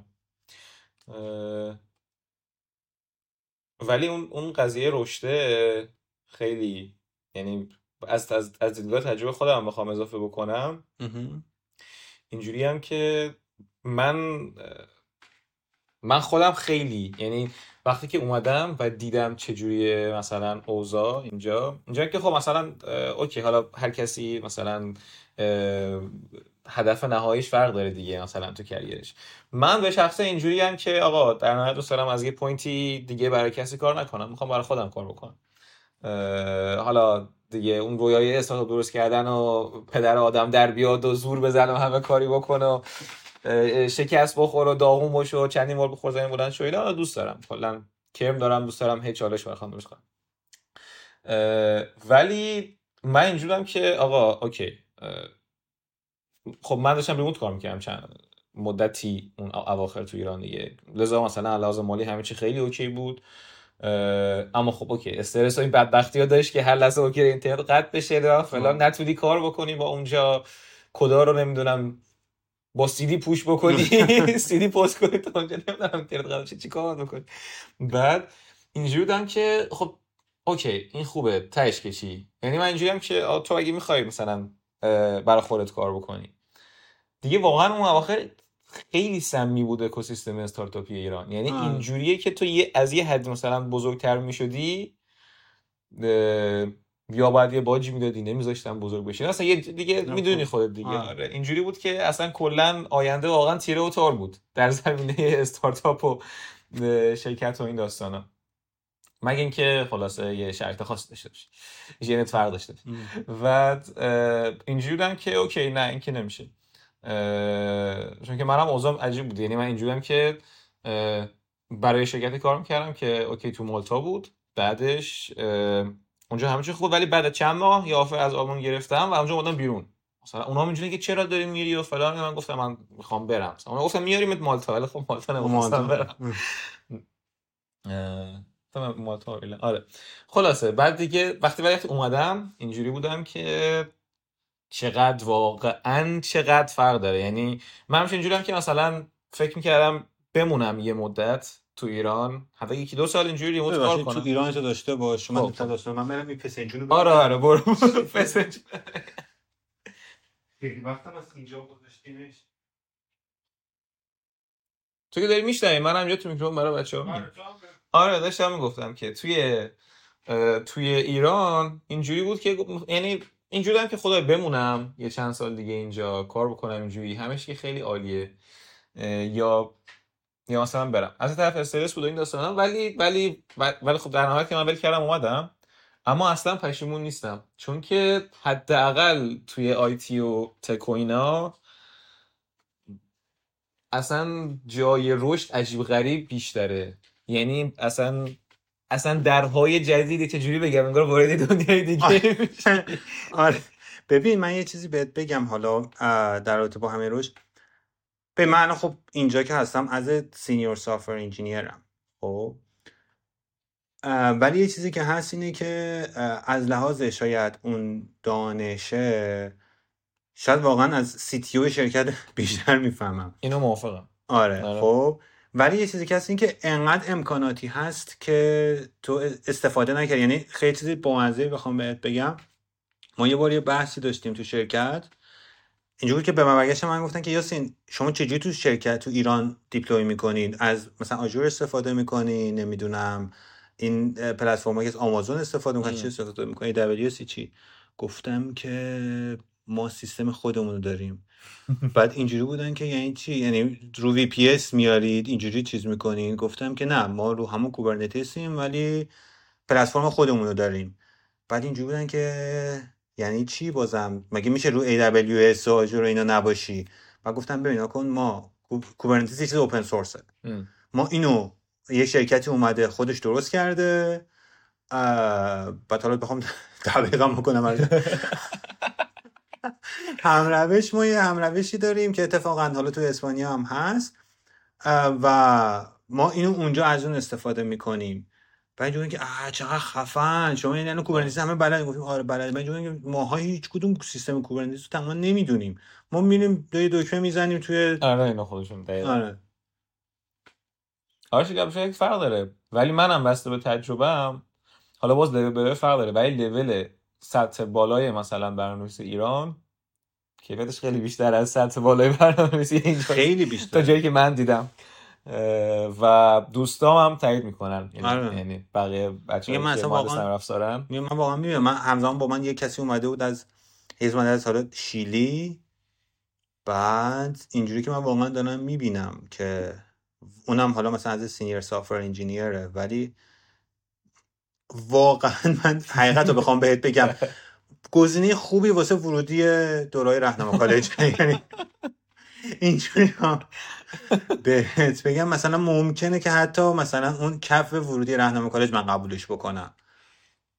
ولی اون قضیه رشته خیلی، یعنی از دیدگاه تجربه خودم بخوام اضافه بکنم، اینجوری هم که من خودم خیلی، یعنی وقتی که اومدم و دیدم چجوریه مثلا اوضاع اینجا که خب مثلا اوکی حالا هر کسی مثلا هدف نهاییش فرق داره دیگه، مثلا تو کریرش. من به شخصه اینجوری هم که آقا در نهایت دوست دارم از یه پوینتی دیگه برای کسی کار نکنم، میخوام برای خودم کار بکنم. حالا دیگه اون رویای استارتاپ درست کردن و پدر آدم در بیاد و زور بزنم همه کاری بکنه و شکست بخور و داغون باش و چندین بار بخور زمین بلند شو. اینا دوست دارم، کلا کرم دارم، دوست دارم هی چالش برخوام درست کنم. ولی من اینجورم که آقا اوکی، خب من داشتم ریموت کار میکردم چند مدتی اون اواخر تو ایران دیگه، لذا مثلا لحاظ مالی همه چی خیلی اوکی بود، اما خب اوکی استرس و این بدبختی ها داشت که هر لحظه اوکی اینترنت قطع بشه فلان، نتونی کار بکنی با اونجا، کدا رو نمیدونم با سیدی پوش بکنی سیدی پست کنی تا اونجا، نمیدونم اینترنت قطع بشه چی کار بکنی. بعد اینجوری بودم که خب اوکی این خوبه تهش کشی، یعنی من اینجوریم که تو اگه میخوای مثلا برای خودت کار بکنی دیگه، واقعا اون اواخر خیلی سمی بود اکوسیستم استارتاپی ایران، یعنی اینجوریه که تو از یه حد مثلا بزرگتر میشدی یا بعد یه باجی میدادی نمیذاشتن بزرگ بشی اصلا، یه دیگه میدونی خودت دیگه. آره اینجوری بود که اصلا کلا آینده واقعا تیره و تار بود در زمینه استارتاپ و شرکت و این داستانا، مگه اینکه خلاصه یه شرکت خاص داشته باشی، ژنت فرق داشته و اینجوری بودم که اوکی نه این که نمیشه، چون که منم اوضاعم عجیب بود. یعنی من اینجوریم که برای شرکتی کار میکردم که اوکی تو مالتا بود، بعدش اونجا همه چی خوب، ولی بعد چند ماه یه آفر از آلمان گرفتم و اونجا اومدم بیرون. مثلا اونا اینجوری که چرا داری میری و فلان، من گفتم من میخوام برم، اونا گفتن میاریمت مالتا، ولی خب مالتا نمیخواستم برم تمام مالتا. آره خلاصه بعد دیگه وقتی اومدم اینجوری بودم که چقدر واقعا چقدر فرق داره. یعنی من همش اینجوریم که مثلا فکر میکردم بمونم یه مدت تو ایران، حتی یکی دو سال اینجوری ریموت کار کنم تو ایران تو داشته باش. من تا داشتم من میرم پسنجونو ببرم. آره برو پسنجون دیگه وقتا بس اینجا گذاشتینش تو که داری میشنوی من همینجا تو میکروفون برای بچه‌ها میگم. آره داشتم میگفتم که توی ایران اینجوری بود که یعنی اینجوری هم که خدای بمونم یه چند سال دیگه اینجا کار بکنم اینجوری همش که خیلی عالیه، یا مثلا برم. از طرف استرس بود این داستانا، ولی خب در نهایت که من ول کردم اومدم، اما اصلا پشیمون نیستم، چون که حداقل توی آیتی و تک و اینا اصلا جای رشد عجیب غریب بیشتره. یعنی اصلا درهای جدیدی چجوری بگم، انگار وارد دنیای دیگه میشی. آره ببین من یه چیزی بهت بگم حالا در رابطه با همین روش. به معنی خب اینجا که هستم از سینیور سافتور انجینیرم، خب ولی یه چیزی که هست اینه که از لحاظ شاید اون دانشه شاید واقعا از سی تی او شرکت بیشتر میفهمم. اینو موافقم. آره خب ولی یه چیزی که هست این که انقدر امکاناتی هست که تو استفاده نکردی. یعنی خیلی چیزی بامزه بخوام بهت بگم، ما یه بار یه بحثی داشتیم تو شرکت اینجوری که به من برگشتن من گفتن که یاسین شما چجوری تو شرکت تو ایران دیپلوی میکنین؟ از مثلا آژور استفاده میکنین؟ نمیدونم این پلتفرم‌هایی که آمازون استفاده میکنن چی استفاده میکنین؟ AWS چی؟ گفتم که ما سیستم خودمون رو داریم. بعد اینجوری بودن که یعنی چی؟ یعنی رو وی پی اس میارید اینجوری چیز میکنین؟ گفتم که نه ما رو همون کوبرنتیسیم ولی پلتفرم خودمون رو داریم. بعد اینجوری بودن که یعنی چی بازم؟ مگه میشه رو AWS و آژور اینا نباشی؟ من گفتم ببین کن ما کوبرنتیس یه چیز اوپن سورسه، ما اینو یه شرکتی اومده خودش درست کرده، بعد حالا بخوام تعقیبم بکنم همروش ما یه همروشی داریم که اتفاقا حالا تو اسپانیا هم هست و ما اینو اونجا از اون استفاده میکنیم. بعد جون که چقدر خفن شما، یعنی کوبرنتیس همه بلد. گفتیم آره بلد. بعد جون که ماها هیچ کدوم سیستم کوبرنتیس رو تمام نمیدونیم، ما میریم دکمه میزنیم توی آره اینا خودشون دقیقاً. آره شکل فرق داره، ولی منم بسته به تجربه‌ام حالا باز لول فرق داره، ولی لول سطح بالای مثلا برنامه‌نویسی ایران کیفیتش خیلی بیشتر از سطح بالای برنامه‌نویسی اینجا، خیلی بیشتر تا جایی که من دیدم و دوستام هم تایید میکنن. یعنی بقیه بچه‌ها که مثلا رفتارن من واقعا میبینم. من همزمان با من یه کسی اومده بود از هزمند سال شیلی، بعد اینجوری که من واقعا دارم میبینم که اونم حالا مثلا از سینیور سافتور انجینیره، ولی واقعا من حقیقت رو بخوام بهت بگم گزینه خوبی واسه ورودی دورای رهنما کالج. یعنی اینجوری ها بهت بگم مثلا ممکنه که حتی مثلا اون کف ورودی راهنما کالج من قبولش بکنم.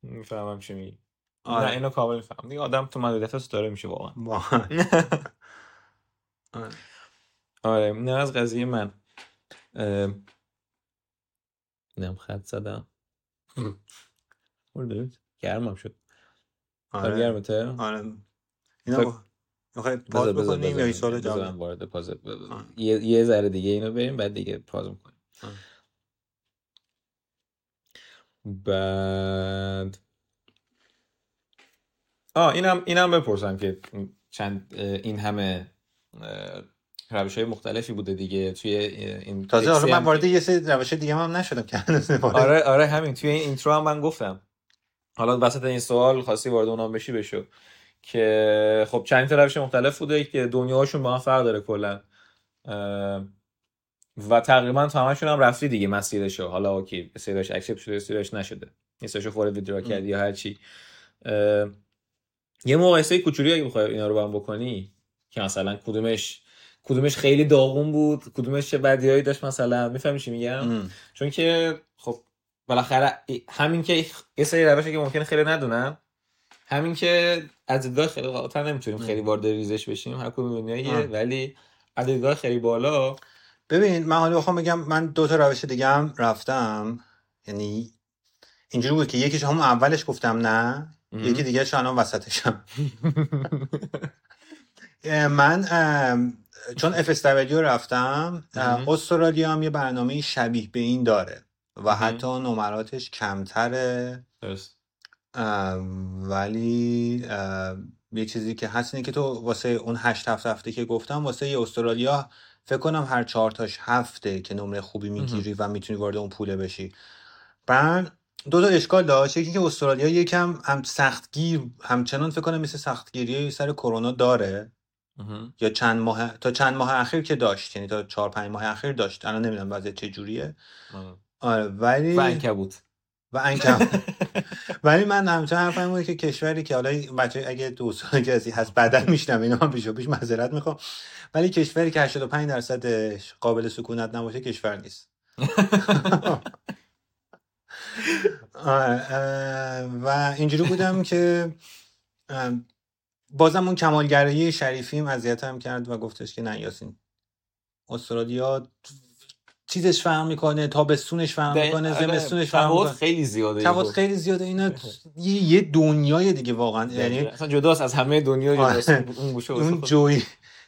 میفهمم چی میگی. آره اینو کامل میفهمم. دیگه آدم تو مدرسه استوره میشه واقعا. آره این از قضیه من. اینم خط زدم. ورده گرمم شد. آره گرمته؟ آره. اینا آخه پاز بکنیم یا این سوال جواب وارد پاز یه ذره دیگه اینو بریم بعد دیگه پاز می‌کنیم. بعد اینم بپرسم که چند این همه روش‌های مختلفی بوده دیگه توی این تازه آره من وارد یه سری روش دیگه هم نشدم که آره همین توی این اینترو هم من گفتم حالا وسط این سوال خاصی وارد اونام بشی بشو که خب چند تا روش مختلف بوده که دنیاهاشون با هم فرق داره کلا و تقریبا تو همشون هم رفتی دیگه مسیرشو حالا اوکی سریش اکسپت شده سریش نشده نیستشو فور ویدیو کردی یا هر چی یه مقایسه کوچولی اگه بخوای اینا رو با هم بکنی که مثلا کدومش خیلی داغون بود کدومش چه بدیایی داشت مثلا میفهمی چی میگم چون که خب بالاخره همین که یه سری روشی که ممکنه خیلی ندونن همین که از دیدگاه خیلی قاطع نمیتونیم خیلی وارد ریزش بشیم هر کدوم دنیاییه ولی از دیدگاه خیلی بالا ببین من حالا بخوام بگم من دو تا روش دیگه هم رفتم یعنی اینجوری بود که یکیش همون اولش گفتم نه یکی دیگه‌ش الان وسطشم من چون FSW رفتم استرالیا هم یه برنامه شبیه به این داره و حتی نمراتش کمتره ولی یه چیزی که هست اینه که تو واسه اون 8 هفته که گفتم واسه یه استرالیا فکر کنم هر 4 هفته که نمره خوبی میگیری و میتونی وارد اون پوله بشی. بعد دو تا اشکال داشت یکی که استرالیا یکم هم سختگیر همچنان فکر کنم مثل سختگیری سر کرونا داره یا چند ماه اخیر که داشت یعنی تا 4-5 ماه اخیر داشت الان نمیدونم وضعیت چه جوریه. آره ولی ولی من همچنان حرف این بوده که کشوری که حالا بچه اگه دوستان کسی هست بعدن میشنم اینا هم پیشو پیش معذرت میخوام ولی کشوری که 85% قابل سکونت نباشه کشور نیست و اینجوری بودم که بازم اون کمالگرایی شریفیم اذیتم کرد و گفتش که نه یاسین استرالیا چیزش فهم میکنه تابستونش فهم میکنه زمستونش فهم میکنه تفاوت خیلی زیاده اینا یه دنیای دیگه واقعا یعنی اصلا جداست از همه دنیا جداست اون گوشه اون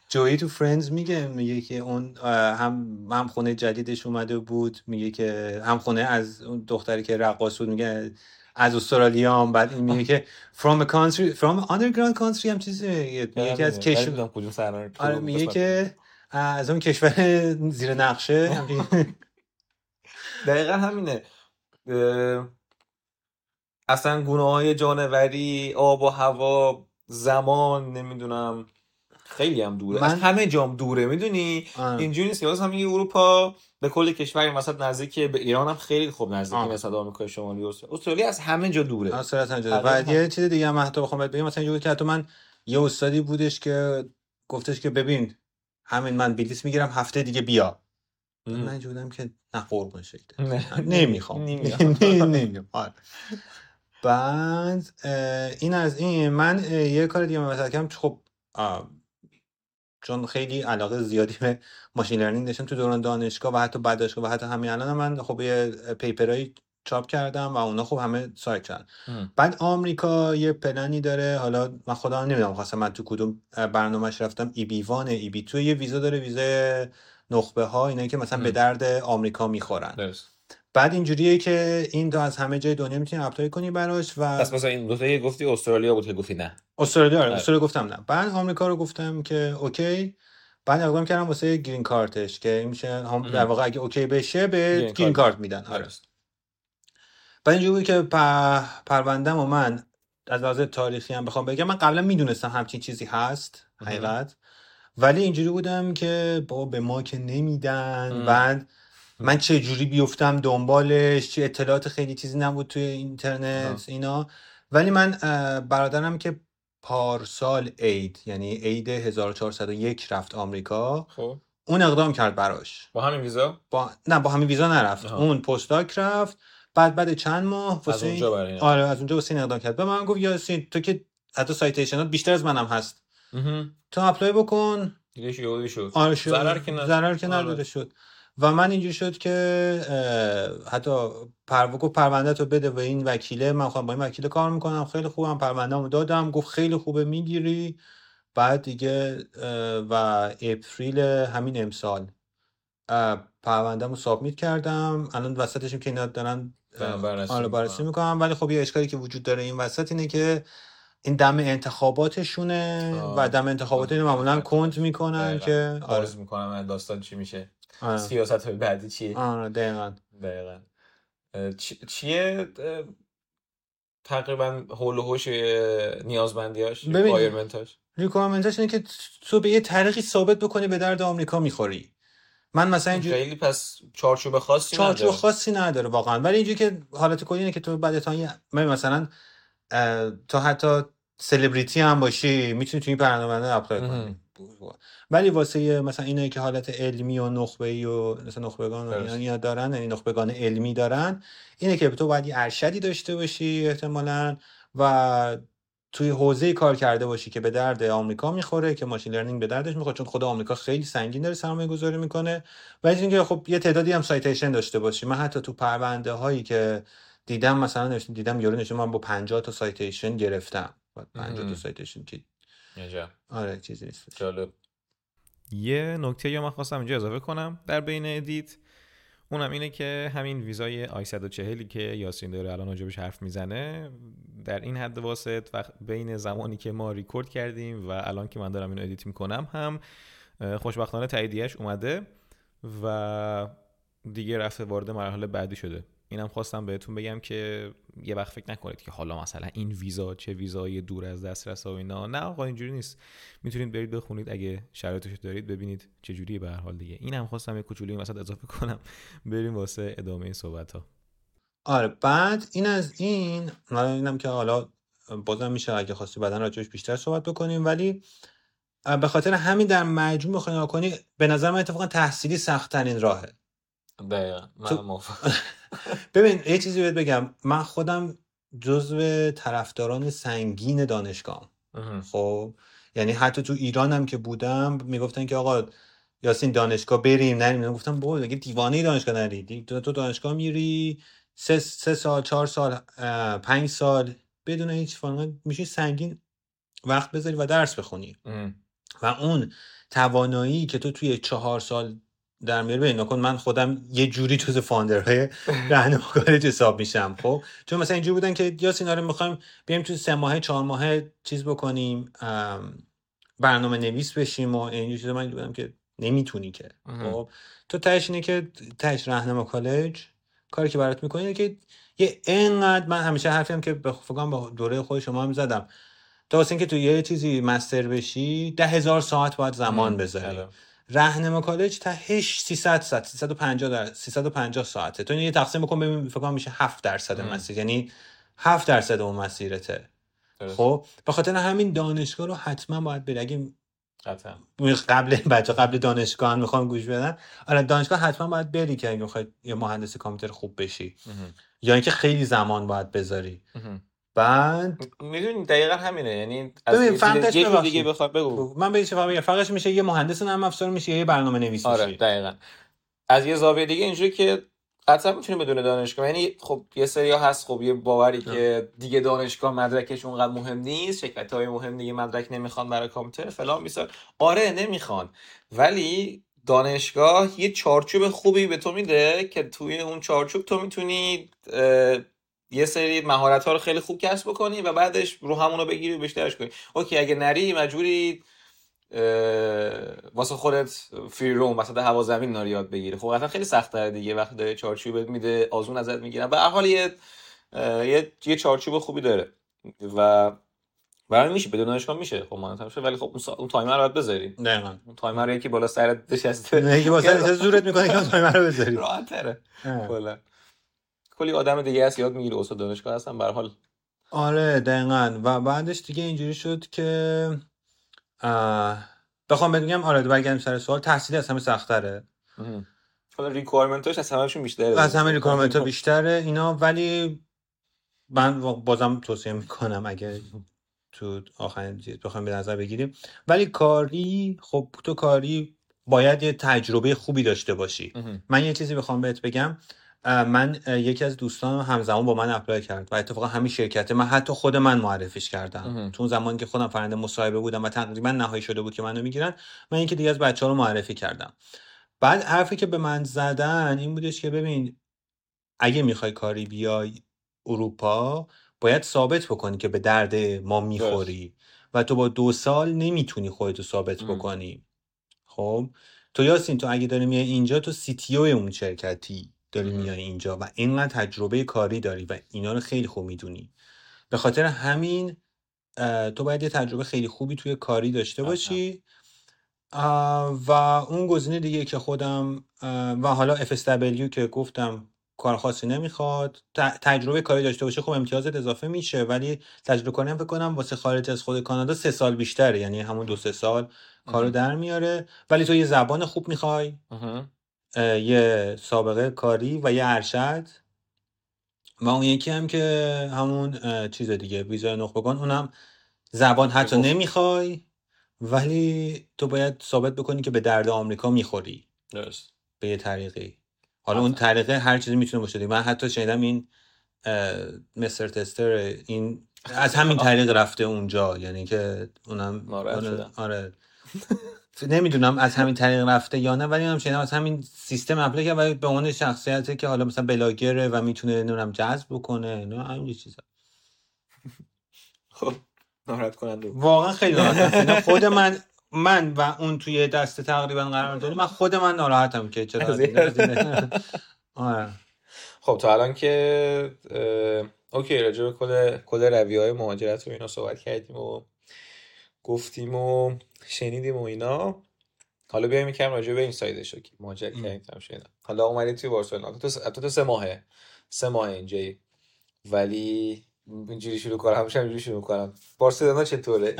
جویی تو فرندز میگه که اون هم خونه جدیدش اومده بود میگه که هم خونه از اون دختری که رقاص بود میگه از استرالیا هم بعد این میگه که from underground country هم چیزی میگه که از کشور کجا سرار آره میگه که از اون کشور زیر نقشه دقیقا همینه اصلا گناه‌های جانوری آب و هوا زمان نمیدونم خیلی هم دوره از همه جام دوره میدونی اینجوری نیست که واسه همین اروپا به کل کشور مثلا نزدیکه به ایران هم خیلی خوب نزدیکه مثلا آمریکای شمالی استرالیا از همه جا دوره و یه چیز دیگه هم حتی بخوام بگم مثلا اینجوری که حتی من یه استادی بودش که گفتش که ببین همین من بلیط میگیرم هفته دیگه بیا من جودم که نه قربون شکله نمیخوام بعد این از این من یه کار دیگه مثلا کم خب چون خیلی علاقه زیادی به ماشین لرنینگ داشتم تو دوران دانشگاه و حتی بعد دانشگاه و حتی همین الان من خب یه پیپرای چاپ کردم و اونا خب همه سایت کردن بعد آمریکا یه پلنی داره حالا من خودم نمیدونم خواستم من تو کدوم برنامهش رفتم EB1 EB2 یه ویزا داره ویزای نخبه ها اینایی که مثلا به درد آمریکا میخورن درست بعد اینجوریه که این دو از همه جای دنیا میتونی اپلای کنی براش و پس مثلا این دو تا گفتی استرالیا بود که گفتی نه استرالیا گفتم نه بعد آمریکا رو گفتم که اوکی بعد اقدام کردم واسه گرین کارتش که میشه در واقع اگه اوکی بشه به گرین کارت میدن آره بعد اینجوری که پروندم و من از لحاظ تاریخی هم بخوام بگم من قبلا میدونستم همچین چیزی هست حقیقت ولی اینجوری بودم که بابا به ما که نمیدن بعد من چه جوری بیفتم دنبالش چه اطلاعات خیلی چیزی نبود توی اینترنت اینا ولی من برادرم که پارسال عید، یعنی عید 1401 رفت آمریکا. خب اون اقدام کرد براش با همین ویزا؟ نه با همین ویزا نرفت. اون پستاک رفت، بعد چند ماه از اونجا برای آره از اونجا حسین اقدام کرد. به من گفت یاسین تو که حتی سایتیشنات بیشتر از منم هست، تو اپلای بکن. دیگه شو شد. آره شد. ضرر که نداره شد. و من اینجوری شد که حتی پرونده تو بده و این وکیله، من خودم با این وکیل کار میکنم، خیلی خوبم، پرونده‌مو دادم، گفت خیلی خوبه میگیری. بعد دیگه و اپریل همین امسال پرونده‌مو سابمیت کردم. الان وسطشم که اینا دارن بررسی میکنم. ولی خب یه اشکالی که وجود داره این وسط اینه که این دم انتخاباتشونه و دم انتخابات اینو معمولاً کند میکنن که آرز میکنم داستان چی میشه، سیاست های بعدی چیه. آره دقیقاً چیه تقریباً هول و هوش نیازمندیاش، ریکوایرمنتاش. ریکوایرمنتاش اینه که تو به یه طریقی ثابت بکنی به درد آمریکا میخوری. من مثلا اینجوری خیلی پس چارچوب خاصی نداره واقعاً. ولی اینجوری که حالت کلی اینه که تو بعد تا مثلا تو حتی سلبریتی هم باشی میتونی تو این برنامه اپلای کنی. ولی واسه مثلا اینایی که حالت علمی و نخبه‌ای و مثلا نخبگان اینا دارن، یعنی نخبگان علمی دارن، اینه که تو باید یه ارشدی داشته باشی احتمالاً و توی حوزه‌ای کار کرده باشی که به درد آمریکا میخوره، که ماشین لرنینگ به دردش میخوره، چون خود آمریکا خیلی سنگین داره سرمایه‌گذاری میکنه. و اینکه خب یه تعدادی هم سایتیشن داشته باشی. من حتی تو پرونده‌هایی که دیدم مثلا یارو نشون من با 50 تا سایتیشن گرفتم. 50 تا سایتیشن که آره چیزی نیست. جالب. یه نکته یا من خواستم اینجا اضافه کنم در بین ادیت، اونم اینه که همین ویزای I-140 که یاسین داره الان راجبش حرف میزنه، در این حد واسط و بین زمانی که ما ریکورد کردیم و الان که من دارم اینو ادیت میکنم هم خوشبختانه تاییدیه‌اش اومده و دیگه رفته وارد مرحله بعدی شده. اینم خواستم بهتون بگم که یه وقت فکر نکنید که حالا مثلا این ویزا چه ویزای دور از دسترس و اینا، نه آقا اینجوری نیست. میتونید برید بخونید اگه شرایطش دارید، ببینید چه جوریه. به هر حال دیگه اینم خواستم یه کوچولوی مثلا اضافه کنم. بریم واسه ادامه این صحبت‌ها. آره بعد این از این، من اینم که حالا بازم میشه اگه خواستی بعداً راجعش بیشتر صحبت بکنیم، ولی به خاطر همین در مجموع بخوام کنی به نظر من اتفاقا تحصیلی سخت‌ترین راهه. دقیقاً من موافقم. ببین یه چیزی بهت بگم، من خودم جزو طرفداران سنگین دانشگاهم. خب یعنی حتی تو ایرانم که بودم میگفتن که آقا یاسین دانشگاه بریم نریم، گفتم بابا دیگه دیوانه دانشگاه نری، تو دانشگاه میری 3 سال 4 سال 5 سال بدون هیچ فرقی میشه سنگین، وقت بذاری و درس بخونی و اون توانایی که تو توی 4 سال در میره ببین نکن. من خودم یه جوری جز فاندرهای راهنماکالج حساب میشم. خب چون مثلا اینجوری بودن که یاسین آره میخوایم بریم تو 3 ماهه 4 ماهه چیز بکنیم، برنامه نویس بشیم و اینجور چیزا. من دیدم که نمیتونی که خب تو تهش اینه که تهش راهنماکالج کاری که برات میکنه اینه که یه انقدر، من همیشه حرفیم که بخوام با دوره خود شما هم زدم، تا واسه اینکه تو یه چیزی مستر بشی 10000 ساعت باید زمان بذاری. راهنماکالج تهش 300 350 ساعته. تو یه تقسیم بکن ببین فکر کنم میشه 7% مسیر، یعنی 7% اون مسیرته. خب به خاطر همین دانشگاه رو حتما باید بری. اگه قبل دانشگاه میخوام گوش بدن، الان دانشگاه حتما باید بری که اگه بخوای یه مهندس کامپیوتر خوب بشی، یا اینکه خیلی زمان باید بذاری. بعد میدونی دقیقاً همینه، یعنی از یه دیگه بخوام بگم من به چه فهمیدم فرقش میشه یه مهندس نرم افزار میشه یه برنامه‌نویس میشه. آره دقیقاً. از یه زاویه دیگه اینجوری که اصلا میتونه بدون دانشگاه، یعنی خب یه سری هست خب یه باوری که دیگه دانشگاه مدرکش اونقدر مهم نیست، شرکت‌های مهم دیگه مدرک نمیخوان برای کامپیوتر فلان مثلا. آره نمیخوان، ولی دانشگاه یه چارچوب خوبی به تو میده که توی اون چارچوب تو میتونی یه سری مهارت‌ها رو خیلی خوب کسب بکنی و بعدش رو همونو بگیری و بیشترش کنی. اوکی اگه نری مجبوری واسه خودت فری روم وسط هوازمین ناری یاد بگیری. خب اصلا خیلی سخت‌تره دیگه وقتی داره چارچوبت میده، آزمون ازت میگیرن. به هر حال یه چارچوب خوبی داره و برای میشه بدون دانشگاه میشه. خب منم میشه، ولی خب اون تایمر رو باید بذاری. دقیقاً اون تایمر رو یکی بالا سرت نشسته، یکی بالا سرت زورت می‌کنه که اون تایمر رو بذاری. راحت‌تره. کلی آدم دیگه هست یاد میگیره، استاد دانشگاه هستن. به هر حال آره دقیقا. و بعدش دیگه اینجوری شد که بخوام بگم آره برگردیم سر سوال. تحصیل از همه سخت‌تره، حالا ریکوایرمنت‌هاش از همه‌شون بیشتره، از همه ریکوایرمنت‌ها بیشتره اینا، ولی من بازم توصیه میکنم اگه تو آخرین چیز بخوام به نظر بگیریم. ولی کاری خب تو کاری باید یه تجربه خوبی داشته باشی. من یه چیزی بخوام بهت بگم، من یکی از دوستانم همزمان با من اپلای کرد و اتفاقا همین شرکت من حتی خود من معرفیش کردم. چون زمانی که خودم فرنده مصاحبه بودم و تقریبا نهایی شده بود که منو میگیرن، من یکی دیگه از بچه‌ها رو معرفی کردم. بعد حرفی که به من زدن این بودش که ببین اگه میخوای کاری بیای اروپا باید ثابت بکنی که به درد ما میخوری و تو با 2 سال نمیتونی خودتو ثابت بکنی. خب تو یاسین تو اگه داری میای اینجا تو سی تی او اون شرکتی داری میای اینجا و اینقدر تجربه کاری داری و اینا رو خیلی خوب میدونی، به خاطر همین تو باید یه تجربه خیلی خوبی توی کاری داشته باشی. و اون گزینه دیگه که خودم و حالا FSW که گفتم کار خاصی نمیخواد، تجربه کاری داشته باشه خب امتیازت اضافه میشه، ولی تجربه کاری هم فکر کنم واسه خارج از خود کانادا 3 سال بیشتره، یعنی همون 2-3 سال کارو در میاره. ولی تو یه زبان خوب میخوای، یه سابقه کاری و یه ارشد، و اون یکی هم که همون چیز دیگه ویزای نخبگان، اونم زبان حتی نمیخوای ولی تو باید ثابت بکنی که به درد آمریکا میخوری. درست. به یه طریقی. حالا اون طریقه هر چیزی میتونه باشه. من حتی شنیدم این مستر تستر این از همین طریق رفته اونجا، یعنی که اونم آره نمیدونم از همین طریق رفته یا نه، ولی اونم شنیدم از همین سیستم اپلای کرد ولی به عنوان شخصیتی که حالا مثلا بلاگره و میتونه نونم جذب بکنه، نه همین چیزا. خب ناراحت کننده واقعا، خیلی ناراحتم. خود من و اون توی دسته تقریبا قرار داریم. من خود من ناراحتم که چرا آره. خب تا الان که اوکی راجع به کل رویه‌های مهاجرت و اینا صحبت کردیم و گفتیم و شنیدیم و اینا، حالا بیایم یکم راجع به این سایدش که مهاجرت کردیم شنیدم. حالا اومدی توی بارسلونا، تو 3 ماهه اینجایی، ولی اینجوری شروع کردم، همیشه اینجوری شروع کردم. بارسلونا چطوره؟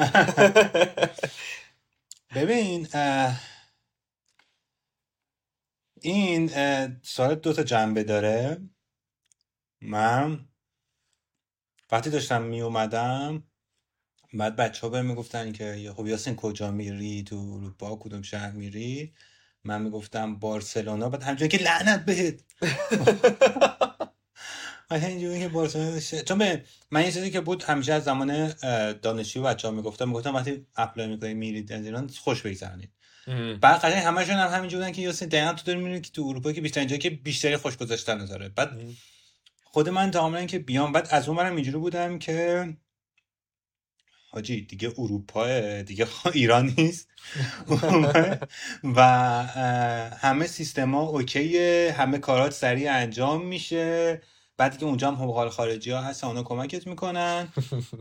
ببین این سوال 2 تا جنبه داره. من وقتی داشتم می اومدم بعد بچه‌ها بهم میگفتن که خب یاسین کجا میری تو اروپا، کدوم شهر میری؟ من میگفتم بارسلونا، بعد همونجوری که لعنت بهت اینجوری که بارسلونا شه. چون من یه چیزی که بود همیشه از زمان دانشجویی بچه‌ها میگفتم وقتی اپلای میکنی میرید از ایران خوش بگذرونید. بعد قشنگ همشون هم همینجوری بودن که یاسین دقیقاً تو داری میری که تو اروپا که بیشتر اینجا که بیشتری خوش گذشتن داره. بعد خود من تماماً که بیام، بعد از اونورم اینجوری بودم که حاجی دیگه اروپا دیگه ایران نیست و همه سیستما اوکیه، همه کارات سریع انجام میشه. بعد دیگه اونجا هم حقوق خارجی ها هستن، اونا کمکت میکنن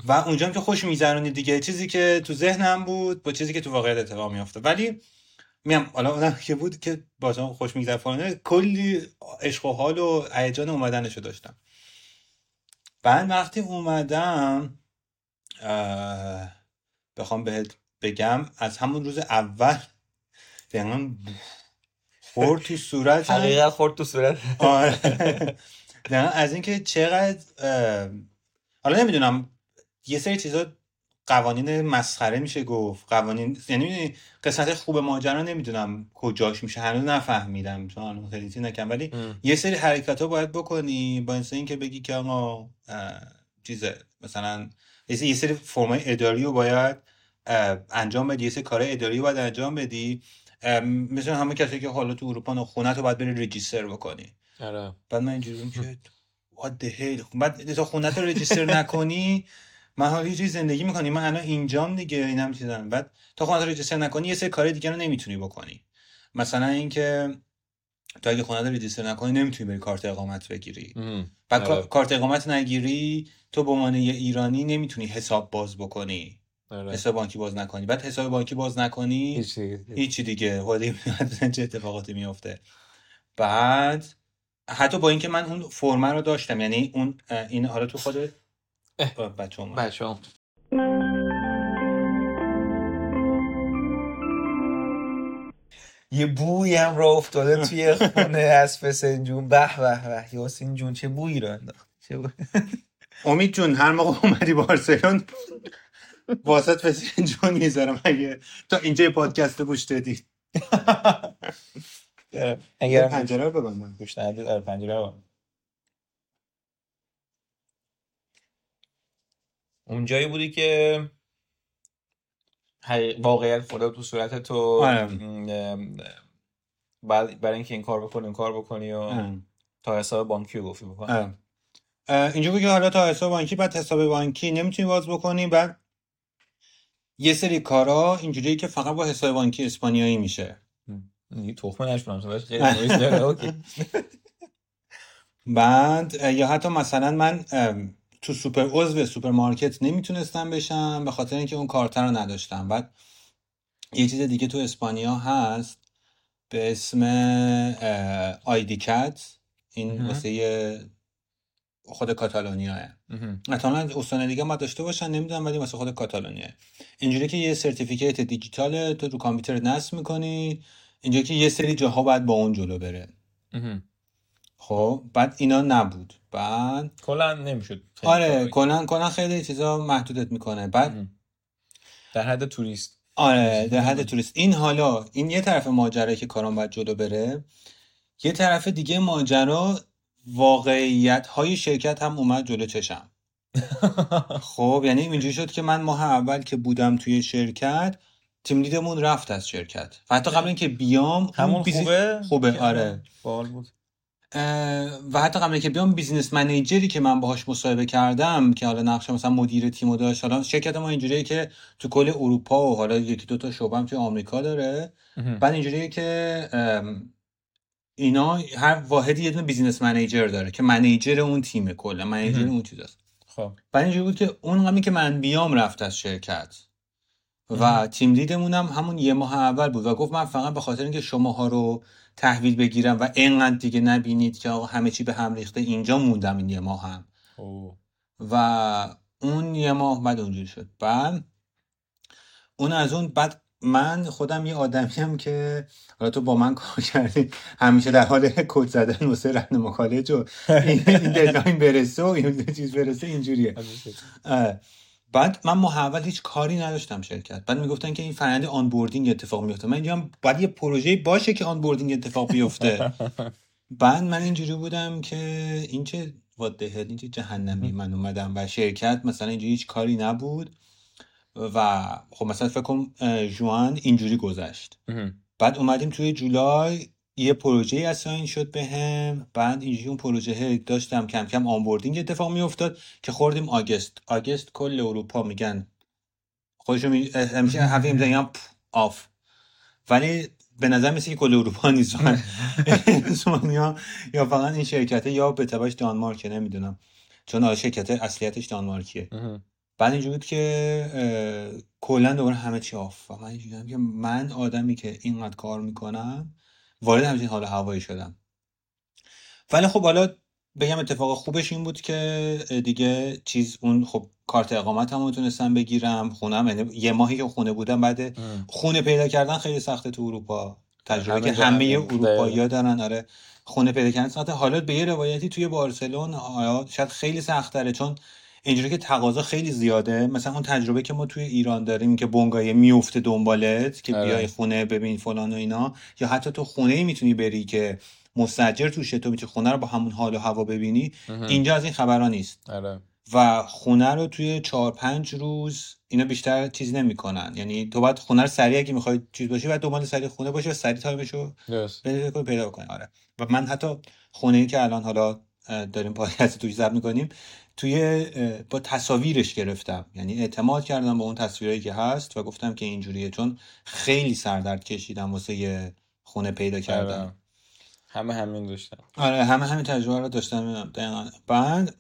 و اونجا هم که خوش میگذرونی دیگه. چیزی که تو ذهنم بود با چیزی که تو واقعیت اتفاق میافته، ولی میام حالا اونم که بود که باجا خوش میگذرونه، کلی عشق و حال و هیجان اومدنشو داشتم. بعد وقتی اومدم بخوام بهت بگم از همون روز اول دقیقا خورد تو صورت، حقیقت خورد تو صورت از این که چقدر حالا نمیدونم یه سری چیزا قوانین مسخره میشه گفت، قوانین یعنی قسمت خوب ماجرا نمیدونم کجاش میشه، هنوز نفهمیدم چون خیلی چیز نکردم، ولی یه سری حرکتا باید بکنی با این که بگی که آقا چیزه مثلا یه سری فرمای اداری رو باید انجام بدی، یه سری کارهای اداری رو باید انجام بدی، مثلا همه کسی که حالا تو اروپا خونه تو باید بری رجیستر بکنی. آره. بعد من اینجوری بودم که what the hell، بعد تو خونه تو رجیستر نکنی من حالا یه جوری زندگی میکنی، من الان اینجام دیگه، اینم چیزام. بعد تو خونه تو رجیستر نکنی یه سری کارهای دیگه رو نمیتونی بکنی، مثلا اینکه تو اگه خونه تو رجیستر نکنی نمیتونی بری کارت اقامت بگیری. بعد کارت اقامت نگیری تو به عنوان یه ایرانی نمیتونی حساب باز بکنی. آره. حساب بانکی باز نکنی، بعد حساب بانکی باز نکنی هیچی دیگه، ولی چه اتفاقاتی میفته. بعد حتی با اینکه من اون فرم رو داشتم، یعنی اون این حالا تو خود بچه هم یه بویی هم را افتاده توی خونه از فسن جون. به به به یاسین جون چه بویی را انداخت. امید جون هر موقع اومدی بارسلون واسط فسن جون میذارم اگه تا اینجا پادکست گوش دادید. اگر پنجره رو ببندم گوش ندید. آره پنجره رو اونجایی بودی که واقعیت خدا تو صورت تو برای اینکه این کار بکنی این کار بکنی و تا حساب بانکی رو گفتی بکنی. اینجا بود که حالا تا حساب بانکی بعد حساب بانکی نمیتونی باز بکنی. بعد یه سری کارا اینجوریه که فقط با حساب بانکی اسپانیایی میشه. یه تخمه نشونم تو خیلی نویز داره. اوکی. بعد یا حتی مثلا من تو سوپر عضو سوپرمارکت نمیتونستم بشم به خاطر اینکه اون کارت رو نداشتم. بعد یه چیز دیگه تو اسپانیا هست به اسم آیدی کات. این واسه خود کاتالونیاه. مثلا استان دیگه ما داشته باشن نمیدونم ولی واسه خود کاتالونیاه. اینجوری که یه سرتیفیکیت دیجیتال تو رو کامپیوتر نصب می‌کنی. اینجوری که یه سری جاها باید با اون جلو بره. خب بعد اینا نبود. بعد کلا نمیشد. آره کلا خیلی چیزا محدودت میکنه. بعد در حد توریست. آره در حد توریست. این حالا این یه طرف ماجرا که کارام باید جلو بره. یه طرف دیگه ماجرا واقعیت های شرکت هم اومد جلو چشم. خب یعنی اینجوری شد که من ماه اول که بودم توی شرکت تیم لیدمون رفت از شرکت. حتی قبل اینکه بیام همون خوبه آره باحال بود. و حتی قبل اینکه بیام بیزینس منیجری که من باهاش مصاحبه کردم که حالا نقشه مثلا مدیر تیمو داشت. حالا شرکت ما اینجوریه که تو کل اروپا و حالا یکی دو تا شعبه هم توی آمریکا داره. بعد اینجوریه که اینا هر واحدی یه دونه بیزینس منیجر داره که منیجر اون تیمه، کلا منیجر اون چیزاست. خب بعد اینجوری بود که اون قمی که من بیام رفت از شرکت و تیم لیدمون هم همون یه ماه اول بود و گفت من فقط به خاطر اینکه شماها رو تحویل بگیرم و اینقدر دیگه نبینید که همه چی به هم ریخته اینجا موندم این یه ماه هم. و اون یه ماه بعد اونجوری شد. بعد اون از اون بعد من خودم یه آدمیم که حالا تو با من کار کردی همیشه در حال کد زدن واسه رهنماکالج و این ددلاین برسه و این چیز برسه اینجوریه. بعد من محول هیچ کاری نداشتم شرکت. بعد میگفتن که این فرآیند آنبوردینگ اتفاق میفته. من اینجا هم باید یه پروژه باشه که آنبوردینگ اتفاق بیفته. بعد من اینجوری بودم که این چه وادهد این چه جهنمی. من اومدم و شرکت مثلا اینجا هیچ کاری نبود و خب مثلا فکر کنم جوان اینجوری گذشت. بعد اومدیم توی جولای یه پروژه اساین شد بهم. بعد اینجوری اون پروژه داشتم کم کم آنبوردینگ اتفاق می افتاد که خوردیم آگست کل اروپا میگن خودشون همیشه حرفی میزنن آف، ولی به نظر میسه که کل اروپا نیستن اسپانیا یا فقط این شرکته یا به تبعش دانمارک نمیدونم چون شرکت اصلیتش دانمارکیه. بعد اینجوری بود که کلا دوباره همه چی آف و من اینجوریام که من آدمی که اینقدر کار میکنم وارد همچین حال هوایی شدم. ولی خب حالا بگم اتفاق خوبش این بود که دیگه چیز اون خب کارت اقامت هم میتونستم بگیرم. خونم یه ماهی که خونه بودم بعد خونه پیدا کردن خیلی سخته تو اروپا. تجربه که همه اروپایی‌ها دارن. آره خونه پیدا کردن سخته. حالا به یه روایتی توی بارسلون شاید خیلی سخت‌تره چون اینجوری که تقاضا خیلی زیاده. مثلا اون تجربه که ما توی ایران داریم که بونگایه میفته دنبالت که بیای خونه ببین فلان و اینا، یا حتی تو خونه‌ای میتونی بری که مستاجر توشه تو میتونی خونه رو با همون حال و هوا ببینی. اینجا از این خبرا نیست. و خونه رو توی 4-5 روز اینا بیشتر چیز نمیکنن. یعنی تو باید خونه رو سریع اگه میخوای چیز باشی باید دنبال سریع خونه باشی و سریع تایمشو پیدا بکنی. آره و من حتی خونه‌ای که الان حالا داریم پادکست توش ضبط می‌کنیم توی با تصاویرش گرفتم. یعنی اعتماد کردم به اون تصویرایی که هست و گفتم که اینجوریه چون خیلی سردرد کشیدم واسه یه خونه پیدا کردم. همه همین داشتم. آره همه همین تجربه رو داشتم. بعد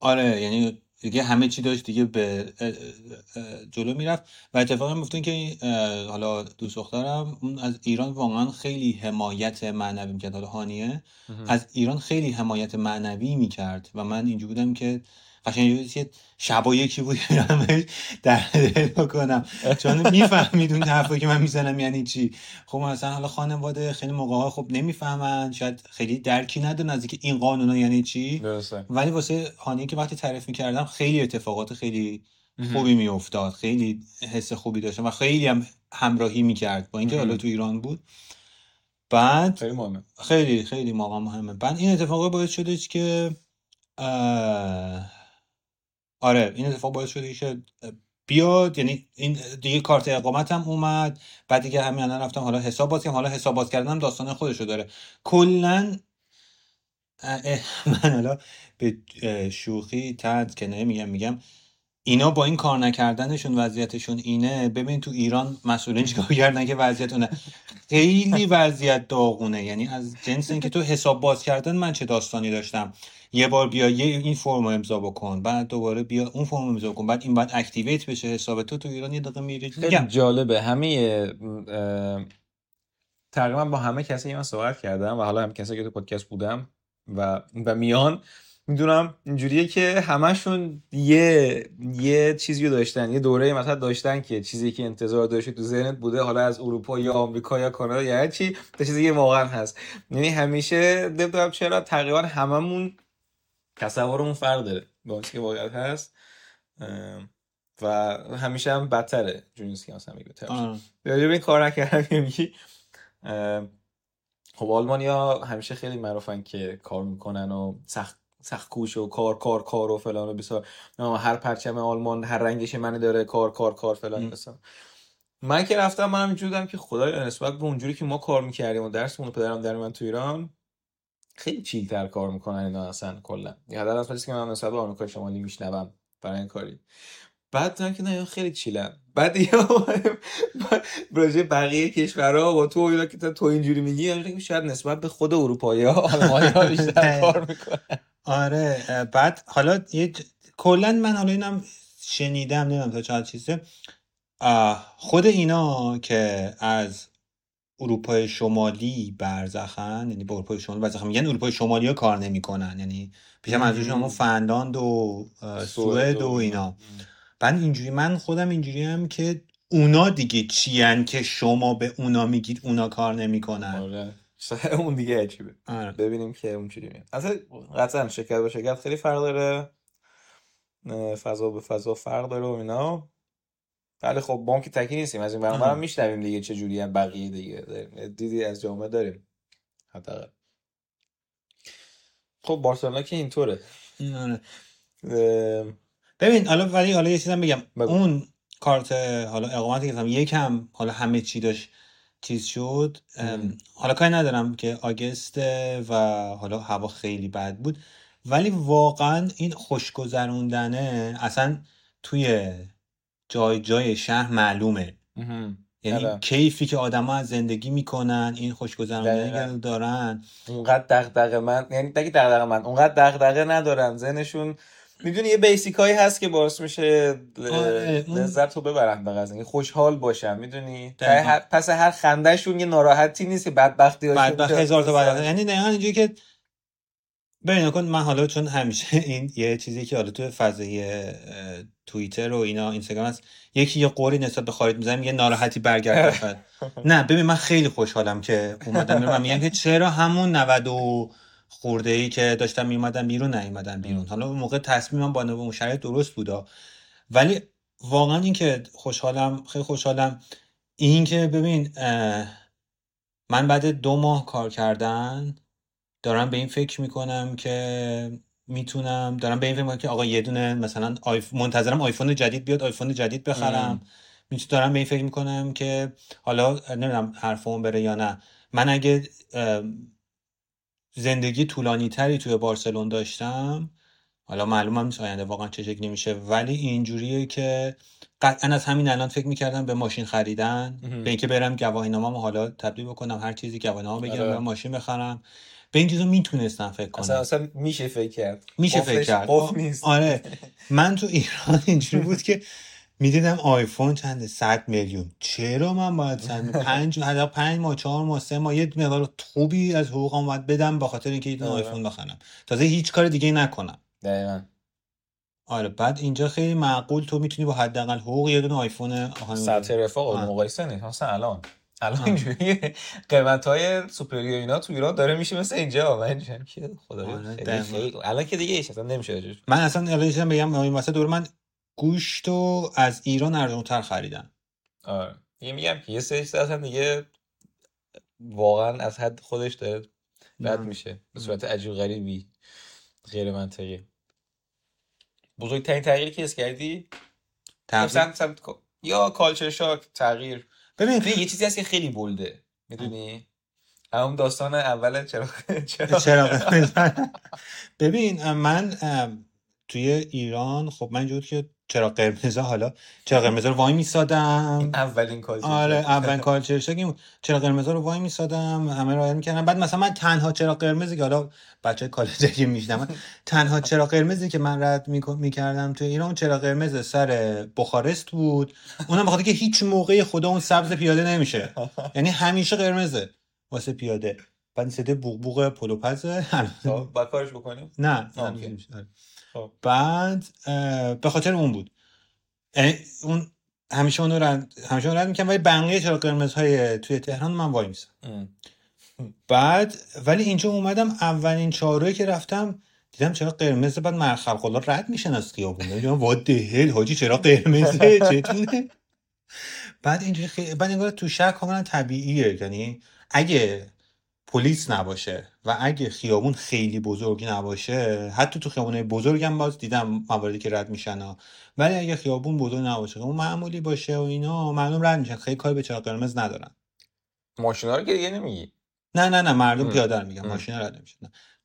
آره یعنی دیگه همه چی داشت دیگه به جلو میرفت و اتفاقا میفتن که حالا دوست دخترم اون از ایران واقعا خیلی حمایت معنوی میکرد، حالا هانیه از ایران خیلی حمایت معنوی میکرد و من اینجور بودم که قشنگ شبا یکی بود همش در دل بکنم چون میفهمیدون حرفی که من میزنم یعنی چی. خب مثلا حالا خانواده خیلی موقع‌ها خب نمیفهمن، شاید خیلی درکی ندارن از اینکه این قانونا یعنی چی، ولی واسه هانی که وقتی تعریف میکردم خیلی اتفاقات خیلی خوبی میافتاد، خیلی حس خوبی داشتم و خیلی هم همراهی میکرد با اینکه حالا تو ایران بود. بعد خیلی مهمه، خیلی خیلی موقع مهمه. بعد این اتفاقا باعث شده که آره این اتفاق باعث شده که بیاد، یعنی این دیگه کارت اقامتم اومد، بعد دیگه همین الان رفتم حالا حساب باز کردم، حالا حساب باز کردنم داستان خودشو داره. کلا من حالا به شوخی تد کنایه میگم اینا با این کار نکردنشون وضعیتشون اینه. ببین تو ایران مسئولین چیکار کردن که وضعیت اونه، خیلی وضعیت داغونه. یعنی از جنس اینکه تو حساب باز کردن من چه داستانی داشتم، یه بار بیا این فرم رو امضا بکن، بعد دوباره بیا اون فرم رو امضا کن، بعد این باید اکتیویت بشه حساب تو ایران یه دقیقه میری. خیلی جالبه، همه تقریبا با همه کسی من صحبت کردم و حالا هم کسی که تو پادکست بودم و میان میدونم اینجوریه که همشون یه چیزیو داشتن، یه دوره مثلا داشتن که چیزی که انتظار داشتی تو ذهنت بوده، حالا از اروپا یا آمریکا یا کانادا یا هر چی، تا چیزی که واقعا هست. یعنی همیشه دبدب چرا تقریبا هممون تصورمون فرق داره با اون چیزی که واقعا هست و همیشه هم بدتره جونیوس که مثلا میگه ترش ببین این کار نکردم. میگی خب آلمانیا همیشه خیلی معروفن که کار میکنن و سخت کوش و کار کار کار و فلان و بسار، هر پرچم آلمان هر رنگش منی داره، کار کار کار فلان بسار. من که رفتم منم اینجوری بودم که خدایا نسبت به اونجوری که ما کار میکردیم و درسمون و پدرم در من تو ایران خیلی چیلتر کار میکنن اینا اصلا کلا. یه حداقل اصلا که من نسبت به آمریکا شمالی میشنوم برای این کاری. بعد دیدم که نه خیلی چیلن. بعد یا پروژه بقیه کشورها با تو اینا که تو اینجوری میگی یعنی شاید نسبت به خود اروپایی‌ها آلمانی‌ها بیشتر کار میکنن. آره بعد حالا کلا من حالا اینم شنیدم نمیدونم تا چند چیزه، خود اینا که از اروپای شمالی برزخن، یعنی با اروپای شمالی برزخن میگن اروپای شمالی ها کار نمی کنن، یعنی پیشم منظورشون همون فنلاند و سوئد و اینا. بعد اینجوری من خودم اینجوری هم که اونا دیگه چین که شما به اونا میگید اونا کار نمی کنن. آره اون دیگه عجیبه. آره. ببینیم که اون چی میاد. اصلا قطعا شرکت به شرکت خیلی فرق داره، فضا به فضا فرق داره و اینا. ولی خب ما هم که تکی نیستیم، از این برنامه هم میشنویم دیگه چه جوری هم بقیه دیگه داریم، دیدی از جامعه داریم حداقل. خب بارسلونا که اینطوره. آره. ببین حالا ولی حالا یه چیزم بگم ببین. اون کارت حالا اقامتی که یکم حالا همه چی داشت چیز شد، حالا کاری ندارم که آگست و حالا هوا خیلی بد بود، ولی واقعا این خوشگذروندنه اصلا توی جای شهر معلومه. یعنی کیفی که آدما از زندگی میکنن، این خوشگذروندنه که دارن، اونقدر دغدغه من اونقدر دغدغه ندارن ذهنشون، میدونی یه بیسیکایی هست که باعث میشه لذت رو ببرن به قضیه، خوشحال باشن، میدونی پس هر خندهشون یه ناراحتی نیست که بدبختیاشون هزار تا بدبختی. یعنی نه اینجوری که ببین کن، من حالا چون همیشه این یه چیزی که حالا تو فضای توییتر و اینا اینستاگرام هست، یکی یه قوری نسبت به خارج میزنه یه ناراحتی برگرده. نه ببین من خیلی خوشحالم که اومدم بیرون. میگم که چرا همون 90 خورده ای که داشتم میومدم بیرون نیومدم بیرون. حالا اون موقع تصمیمم با اون شرایط درست بودا، ولی واقعا این که خوشحالم، خیلی خوشحالم. این که ببین من بعد 2 ماه کار کردن دارم به این فکر میکنم که میتونم، دارم به این فکر میکنم که آقا یه دونه مثلا منتظرم آیفون جدید بیاد، آیفون جدید بخرم. دارم به این فکر میکنم که حالا نمیدونم حرفم بره یا نه. من اگه زندگی طولانی تری توی بارسلون داشتم، حالا معلومم نیست آینده واقعا چه شکلی میشه، ولی اینجوریه که قطعا از همین الان فکر میکردم به ماشین خریدن، به اینکه برم گواهینامه‌مو حالا تبدیل بکنم، هر چیزی گواهینامه بگیرم، ماشین بخرم. به این چیزا میتونستم فکر کنم. اصلا میشه فکر کرد. میشه فکر کرد. آره من تو ایران اینجوری بود که میدیدم آیفون چند 100 میلیون، چرا من باید 5 ماه 4 ماه 3 ماه یه مقدار خوبی از حقوقم باید بدم به خاطر اینکه یه آیفون بخرم، تازه هیچ کار دیگه نکنم. دقیقاً. آره بعد اینجا خیلی معقول تو میتونی با حداقل حقوق یه دونه آیفون سطح رفاه و مقایسه نیست. مثلا الان اینجوری قیمت‌های سوپری و اینا تو ایران داره میشه مثل اینجا. من که خدایا الان که دیگه اصلا نمیشه. من اصلا الان بگم این واسه دور من گوشتو از ایران ارزان‌تر خریدن. آره دیگه میگم که یه سریش اصلا دیگه واقعا از حد خودش داره رد میشه به صورت عجیب غریبی غیر منطقی. بزرگترین تغییری که حس کردی مثلا یا کالچر شاک تغییر؟ ببین یه چیزی هست که خیلی بولده میدونی همون داستان اول چراغ ببین من توی ایران خب من جود که چرا قرمزه، حالا چرا قرمزه رو وای میسادم، اولین کالچر شاک. آره اولین کالچر شاک این چرا قرمزه رو وای میسادم، همه راه میکردم. بعد مثلا من تنها چرا قرمزی که حالا بچهای کالجی میشنم، تنها چرا قرمزی که من رد میکردم تو ایران چرا قرمز سر بخارست بود، اونم بخاطر که هیچ موقع خدا اون سبز پیاده نمیشه، یعنی همیشه قرمزه واسه پیاده. بعد صدای بوقبوق پلوپزه با کارش بکنیم نه. بعد به خاطر اون بود، اون همیشه اون رد میکنم، ولی بقیه چرا قرمزهای توی تهران من وای میسم. بعد ولی اینجا اومدم اولین چهارهایی که رفتم دیدم چرا قرمزه، بعد من خلق‌الله رد میشن از خیابون، میگم وات دی هل حاجی چرا قرمزه چتونه. بعد اینجوری خیلی بعد انگار تو شهر کاملا طبیعیه، یعنی اگه پلیس نباشه و اگه خیابون خیلی بزرگی نباشه، حتی تو خیابونای بزرگم باز دیدم مواردی که رد میشن ها، ولی اگه خیابون بزرگ نباشه اون معمولی باشه و اینا معلوم رد میشن، خیلی کاری به چراغ قرمز ندارن. ماشینا رو که دیگه نمیگی نه مردم پیاده میگن، ماشینا رد نمیشن،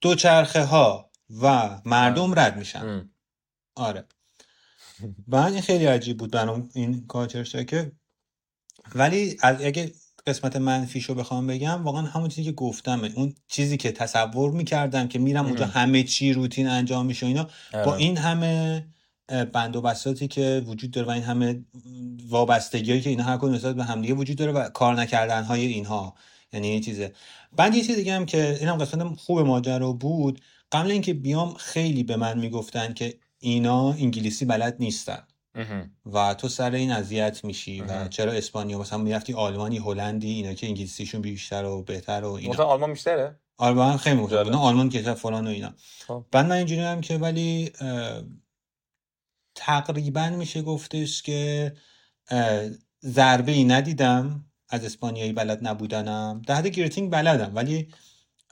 دوچرخه ها و مردم رد میشن. آره بعد خیلی عجیب بود برام این کارچرشته که، ولی اگه قسمت منفیشو بخوام بگم واقعا همون چیزی که گفتم، اون چیزی که تصور میکردم که میرم اونجا همه چی روتین انجام میشه اینا، با این همه بند و بساتی که وجود داره و این همه وابستگیایی که اینا هر کدوم نسبت به هم دیگه وجود داره و کار نکردن های اینها، یعنی این چیزه. بعد یه چیز دیگه هم که اینم قسمت خوب ماجرا بود، قبل اینکه بیام خیلی به من میگفتن که اینا انگلیسی بلد نیستن و تو سر این اذیت میشی و چرا اسپانیا مثلا میرفتی آلمانی هلندی اینا که انگلیسیشون بیشتر و بهتر و اینا. مثلا آلمان بیشتره؟ آلمان خیلی مهمه. نه آلمان که فلان و اینا. بعد من اینجوری هم که ولی تقریبا میشه گفتش که ضربه ای ندیدم از اسپانیایی بلد نبودنم، در حد گریتینگ بلدم ولی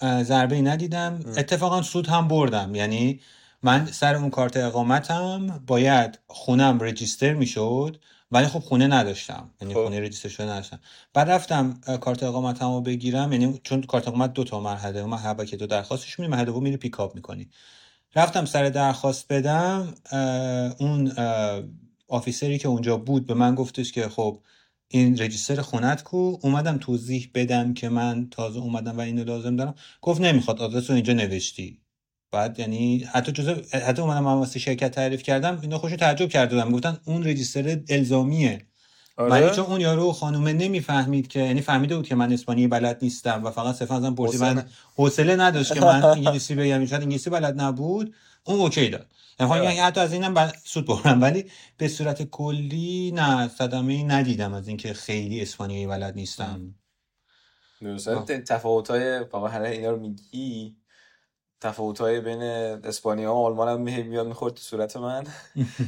ضربه ای ندیدم. اتفاقا سود هم بردم، یعنی من سر اون کارت اقامتم باید خونم رجیستر میشد ولی خب خونه نداشتم، یعنی خونه رجیستر شده نداشتم. بعد رفتم کارت اقامتمو بگیرم، یعنی چون کارت اقامت دو تا مرحله، مرحله که تو درخواستش میدی، مرحله دوم میری پیکاپ میکنی. رفتم سر درخواست بدم، اون آفیسری که اونجا بود به من گفتش که خب این رجیستر خونت کو. اومدم توضیح بدم که من تازه اومدم و اینو لازم دارم، گفت نمیخواد آدرس رو اینجا نوشتی. بعد یعنی حتی اومدم من واسه شرکت تعریف کردم، اینا خوشو تعجب کردم، گفتن اون رجیستر الزامیه. آره؟ من چون اون یارو خانومه نمیفهمید که، یعنی فهمیده بود که من اسپانیایی بلد نیستم و فقط صرفا ازم پرسید، من حوصله نداشت که من انگلیسی بگم، چون انگلیسی بلد نبود، اون اوکی داد. یعنی حتی از اینم سود بردم، ولی به صورت کلی نه صدمه‌ای ندیدم از اینکه خیلی اسپانیایی بلد نیستم. درسته تفاوت‌های بابا هر اینا رو میگی، تفاوت‌های بین اسپانیا و آلمان هم میاد میخورد تو صورت من.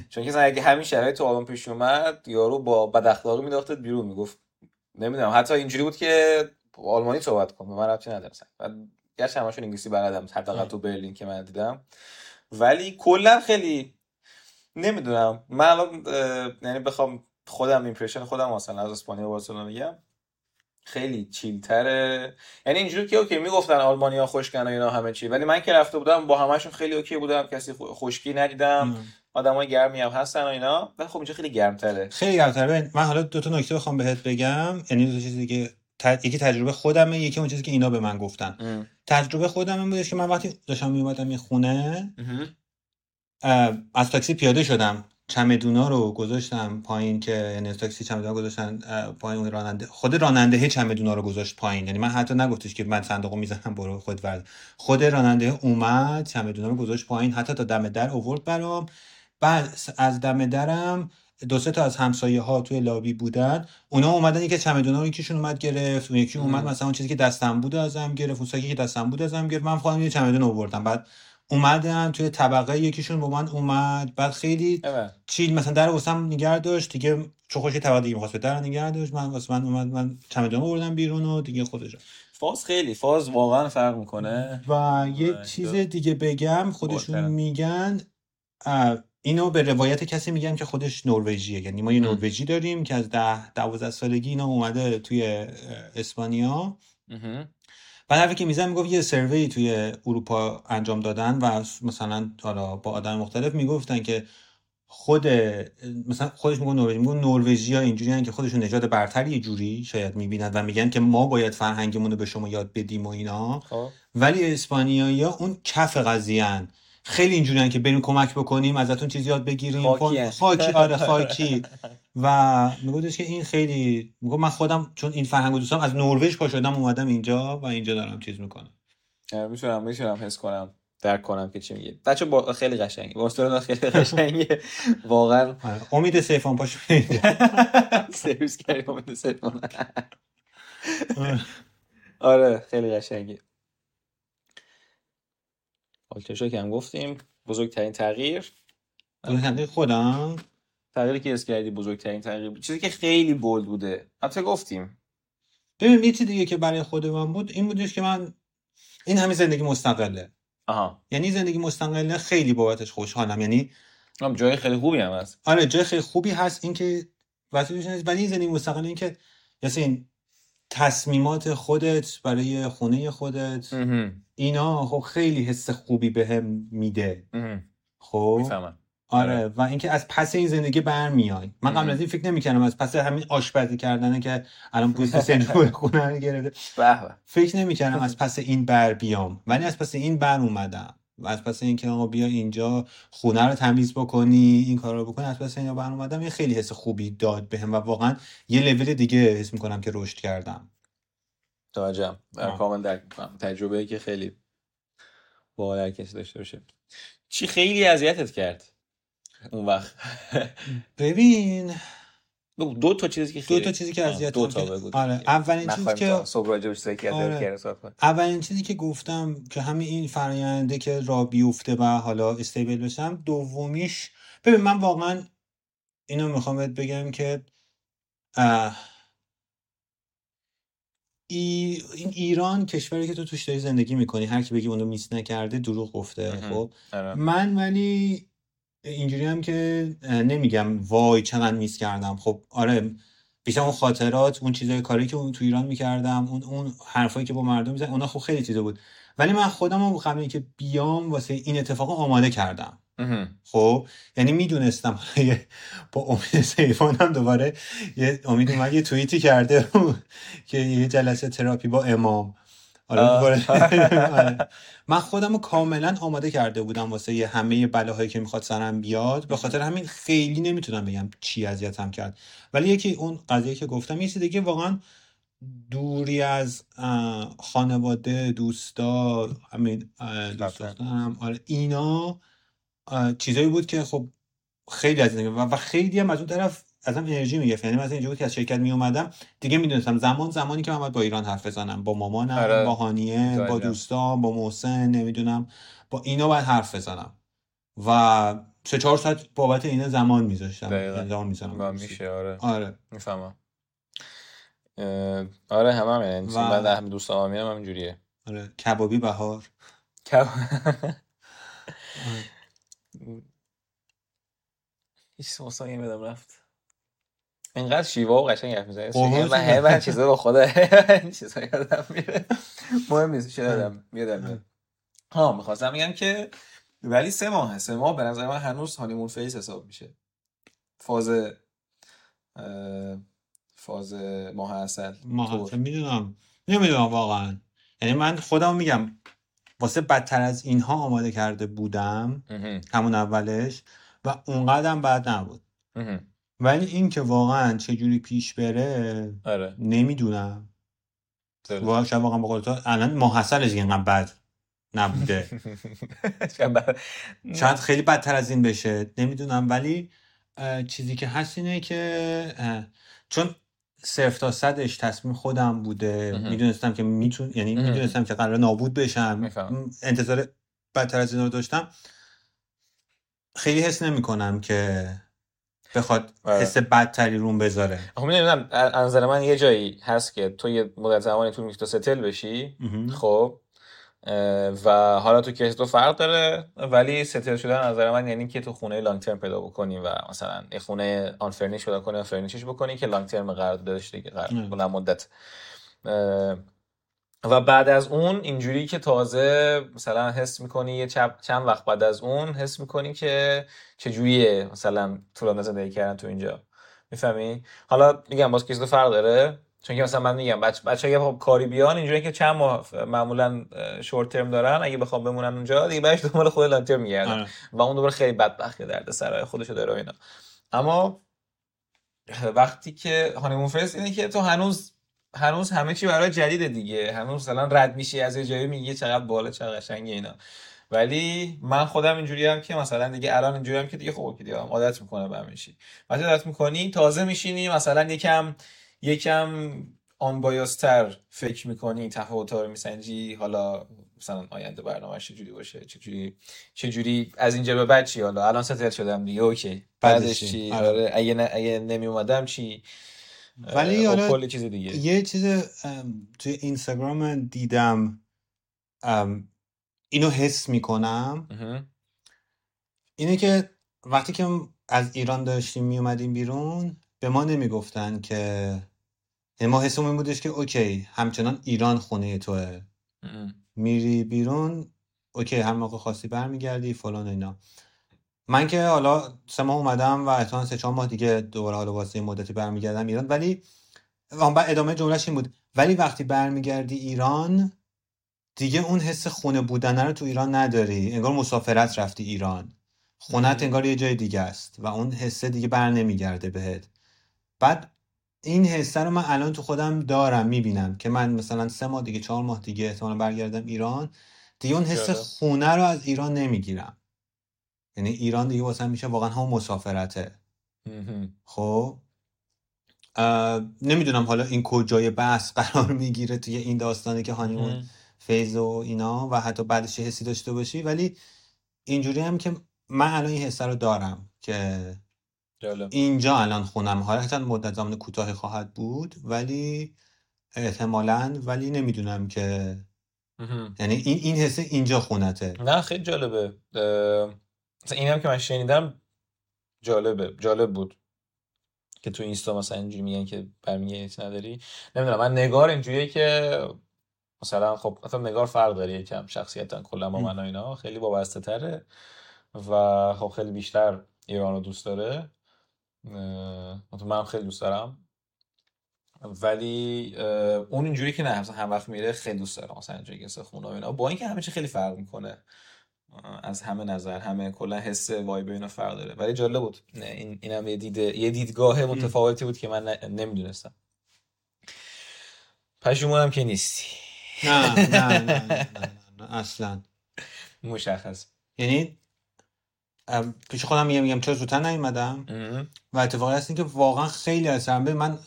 چون که اگه همین شرایط تو آلمان پیش اومد، یارو با بداخلاقی می‌انداختت بیرون، میگفت نمیدونم، حتی اینجوری بود که آلمانی صحبت کنم من ربطی ندارم. بعد گرچه همشون انگلیسی بلدم، حداقل تو برلین که من دیدم، ولی کلا خیلی نمیدونم. من الان یعنی بخوام خودم ایمپرشن خودم مثلا از اسپانیا و بارسلونا میگم، خیلی چیل‌تره. یعنی اینجوری که اوکی میگفتن آلمانی‌ها خشکن و اینا همه چی، ولی من که رفته بودم با همه‌شون خیلی اوکی بودم، کسی خشکی ندیدم، آدمای گرمی هم هستن و اینا، ولی خب اینجا خیلی گرم‌تره. خیلی گرم‌تره. من حالا دو تا نکته بخوام بهت بگم، یعنی دو چیزی که یکی تجربه خودمه، یکی اون چیزی که اینا به من گفتن. تجربه خودم این بودش که من وقتی داشتم میومدم این خونه از تاکسی پیاده شدم، چمدونا رو گذاشتم پایین، که یعنی از تاکسی چمدونا گذاشتن پایین، راننده خود راننده چمدونا رو گذاشت پایین، یعنی من حتی نگفتش که من صندوقو میذارم برو خود ورد، خود راننده اومد چمدونا رو گذاشت پایین حتی تا دم در آورد برام. بعد از دم درم دو سه تا از همسایه‌ها توی لابی بودن، اونا اومدن یکی چمدونا رو یکیشون اومد گرفت، اون یکی اومد مثلا اون چیزی که دستم بود ازم گرفت، اون ساکی که دستم بود ازم گرفت، من خودم یه چمدون آوردم. بعد اومدن توی طبقه یکیشون با من اومد، بعد خیلی چیل مثلا در واسم نگه داشت دیگه، چون خوشی طبقه دیگه می‌خواست در نگه داشت، من واسه من اومد، من چمدون آوردم بیرون و دیگه خودش. فاز خیلی فاز واقعا فرق می‌کنه. و یه چیز دیگه بگم، خودشون میگن اینو به روایت کسی میگم که خودش نروژیه، یعنی ما یه نروژی داریم که از 10-12 سالگی اینا اومده توی اسپانیا. بعد حرفی که میزن میگفت یه سروی توی اروپا انجام دادن و مثلا حالا با آدم مختلف میگفتن که خود مثلا خودش میگه نروژی، میگه نروژی‌ها اینجوریان که خودشون نژاد برتری یه جوری شاید میبینن و میگن که ما باید فرهنگمون رو به شما یاد بدیم و اینا. ولی اسپانیایی‌ها اون کف قضیه‌ان، خیلی اینجوریان که بریم کمک بکنیم، ازتون چیز یاد بگیریم، خاکی آره خاکی. و میگودش که این خیلی، میگم من خودم چون این فرهنگو دوستام از نروژ پا شدم اومدم اینجا و اینجا دارم چیز میکنم. میشونم حس کنم، درک کنم که چی میگه. بچه با خیلی قشنگه، بارسلونا خیلی قشنگه واقعا. امید سیفان پاش میاد. سرویس کاری امید سیفان. آره خیلی قشنگه. آلتشو که هم گفتیم، بزرگترین تغییر خودم، تغییری که حس کردی بزرگترین تغییر، چیزی که خیلی بولد بوده البته گفتیم. ببین یه چیز دیگه که برای خود من بود این بودش که من این همه زندگی مستقله، یعنی زندگی مستقله خیلی بابتش خوشحالم، یعنی جای خیلی خوبی هم هست. آره جای خیلی خوبی هست، این که واسه من این زندگی مستقله، این که یاسین تصمیمات خودت برای خونه خودت اینا خب خیلی حس خوبی بهم میده. خب میفهمم. آره و اینکه از پس این زندگی برمیای. من قبل از این فکر نمی‌کردم از پس همین آشپزی کردنه که الان پوست سنجور خونه رو گرفته، به فکر نمی‌کردم از پس این بر بیام، ولی از پس این بر اومدم. و از پس این که آقا بیا اینجا خونه رو تمیز بکنی، این کارا رو بکنی، از پس اینا بر اومدم. یه خیلی حس خوبی داد بهم و واقعا یه لول دیگه حس می‌کنم که رشد کردم. توجهم کاملا درک می‌کنم، تجربه‌ای که خیلی با هر کسی داشته باشه. چی خیلی اذیتت کرد اون وقت؟ ببین دو تا چیزی که اذیتم کرد. آره اولین چیزی که صبح راجبش سکه درک کردم، اولین چیزی که گفتم که همین این فرآینده که را بیفته و حالا استیبل بشم. دومیش ببین من واقعا اینو میخوام بهت بگم که این ایران کشوری که تو توش داری زندگی میکنی، هر کی بگی اونو میس نکرده دروغ گفته. خب من ولی اینجوری هم که نمیگم وای چقدر میس کردم. خب آره بیشتر اون خاطرات، اون چیزای کاری که اون تو ایران میکردم، اون حرفایی که با مردم میزدم، اونا خب خیلی چیزا بود. ولی من خودمو قبل اینکه بیام واسه این اتفاق آماده کردم. خب یعنی میدونستم. با امید سیفانم دوباره یه امید اومد یه توییتی کرده که یه جلسه تراپی با امام. من خودمو کاملا آماده کرده بودم واسه همه بلاهایی که میخواد سرم بیاد، به خاطر همین خیلی نمیتونم بگم چی اذیتم کرد. ولی یکی اون قضیه که گفتم، یه چیز دیگه واقعا دوری از خانواده، دوستا، همین دوست داشتنم، آره اینا چیزایی بود که خب خیلی از این و خیلی هم از اون طرف ازم انرژی میگرفت. یعنی مثلا اینجوری بود که از شرکت می اومدم دیگه میدونستم زمانی که من باید با ایران حرف بزنم، با مامانم، با هانیه، با دوستام، با محسن، نمیدونم با اینا باید حرف بزنم و 3-4 ساعت بابت اینا زمان میذاشتم. زمان میذارم میشه. آره میفهمم. آره همم یعنی بعد هم دوستام میام همینجوریه. آره کبابی بهار ایش سوسایی میدم رفت. اینقدر شیوا و قشنگ حرف میزنه. من همه چیزا با خدا چیزا یادم میره. مهم نیست چه یادم میاد. ها می‌خواستم بگم که ولی 3 ماه به نظر من هنوز هانیمون فیز حساب میشه. فاز فاز ماه عسل. نمیدونم واقعا، یعنی من خودم میگم واسه بدتر از اینها آماده کرده بودم همون اولش و اونقدرم بد نبود، ولی این که واقعا چجوری پیش بره آره. نمیدونم واقعا، شاید واقعا بقول تو الان محصلش اینقدر بد نبوده شاید خیلی بدتر از این بشه نمیدونم، ولی چیزی که هست اینه که چون 0 تا 100 تصمیم خودم بوده میدونستم که یعنی میدونستم که قرار نابود بشم، انتظار بدتر از این رو داشتم، خیلی حس نمی‌کنم که بخواد حس بدتری روم بذاره. خب میدونم از نظر من یه جایی هست که تو یه مدت زمانی تو میخوای ستل بشی خب، و حالا تو کیس تو فرق داره، ولی ستل شدن از نظر من یعنی که تو خونه لانگ ترم پیدا بکنی و مثلا یه خونه آن فرنیش پیدا کنی و فرنیشش بکنی که لانگ ترم قرار داشته دیگه، قرار بلند مدت. و بعد از اون اینجوری که تازه مثلا حس میکنی یه چند وقت بعد از اون حس میکنی که چجوریه مثلا طولانه زندگی کردن تو اینجا، میفهمی؟ حالا میگم باز کیس تو فرق داره، چون که مثلا من میگم بچه‌ها خب کاریبیان اینجوریه که چند ماه معمولا شورت ترم دارن، اگه بخوام بمونن اونجا دیگه بعدش دنبال خود لانگ ترم میگردن و اون دوباره خیلی بدبخته درد سرای خودشو داره اینا. اما وقتی که هانیمون فیس اینه که تو هنوز همه چی برای جدیده دیگه، هنوز مثلا رد میشی از یه جایی میگی چقدر باحال چقدر قشنگه اینا، ولی من خودم اینجوری هم که مثلا دیگه الان اینجوری هم که دیگه خب دیگه عادت میکنه به همین چی، وقتی عادت میکنی تازه میشینی مثلا یکم آنبایاستر فکر میکنی، تفاوت‌ها رو میسنجی، حالا مثلا آینده برنامه‌اش چجوری باشه، چجوری از اینجا به بعد چی، حالا الان ستل شدم دیگه اوکی بعدش چی، آره اگه نمیومدم چی. ولی حالا چیز دیگه یه چیز توی اینستاگرام دیدم، اینو حس میکنم اینه که وقتی که از ایران داشتیم میومدیم بیرون به ما نمیگفتن که، ما حسمون این بودش که اوکی همچنان ایران خونه توه، میری بیرون اوکی هر موقع خاصی برمیگردی فلان اینا. من که حالا 3 ماه اومدم و احتمالاً 3-4 ماه دیگه دوباره حالا واسه مدتی برمیگردم ایران، ولی بعد ادامه جملهش این بود ولی وقتی برمیگردی ایران دیگه اون حس خونه بودن رو تو ایران نداری، انگار مسافرت رفتی ایران، خونت انگار یه جای دیگه است و اون حس دیگه بر نمیگرده بهت. بعد این حس رو من الان تو خودم دارم میبینم که من مثلا 3 ماه دیگه 4 ماه دیگه احتمالاً برگردم ایران، دیگه اون حس خونه رو از ایران نمیگیرم، یعنی ایران دیگه واسه میشه واقعا هم مسافرته. خب نمیدونم حالا این کجای بحث قرار میگیره توی این داستانی که هانیمون فیز و اینا و حتی بعدش حسی داشته باشی، ولی اینجوری هم که من الان این حس رو دارم که اینجا الان خونم، حالا مدت زمان کوتاهی خواهد بود ولی احتمالاً، ولی نمیدونم که یعنی این حس اینجا خونته. نه خیلی جالبه، اینم که من شنیدم جالب بود که تو اینستا مثلا اینجوری میگن که برمیگردی نداری، نمیدونم من نگار اینجوریه که مثلا خب مثلا نگار فرق داره یکم شخصیتا کلا با من و اینا خیلی وابسته تره و خب خیلی بیشتر ایران رو دوست داره، منم خیلی دوست دارم، ولی اون اینجوری که نه مثلا هم وقت میره خیلی دوست داره مثلا اینجوری که خونه و اینا، با اینکه همه چی خیلی فرق میکنه از همه نظر، همه کلا حس وایب اینا فرق داره، ولی جالب بود اینم یه دیدگاه متفاوتی بود که من نمیدونستم. پشیمونم که نیستی. نه اصلا مشخص، یعنی پیش خودم میگم چرا زودتر نیومدم و اتفاقی هست که واقعا خیلی اثرم به من،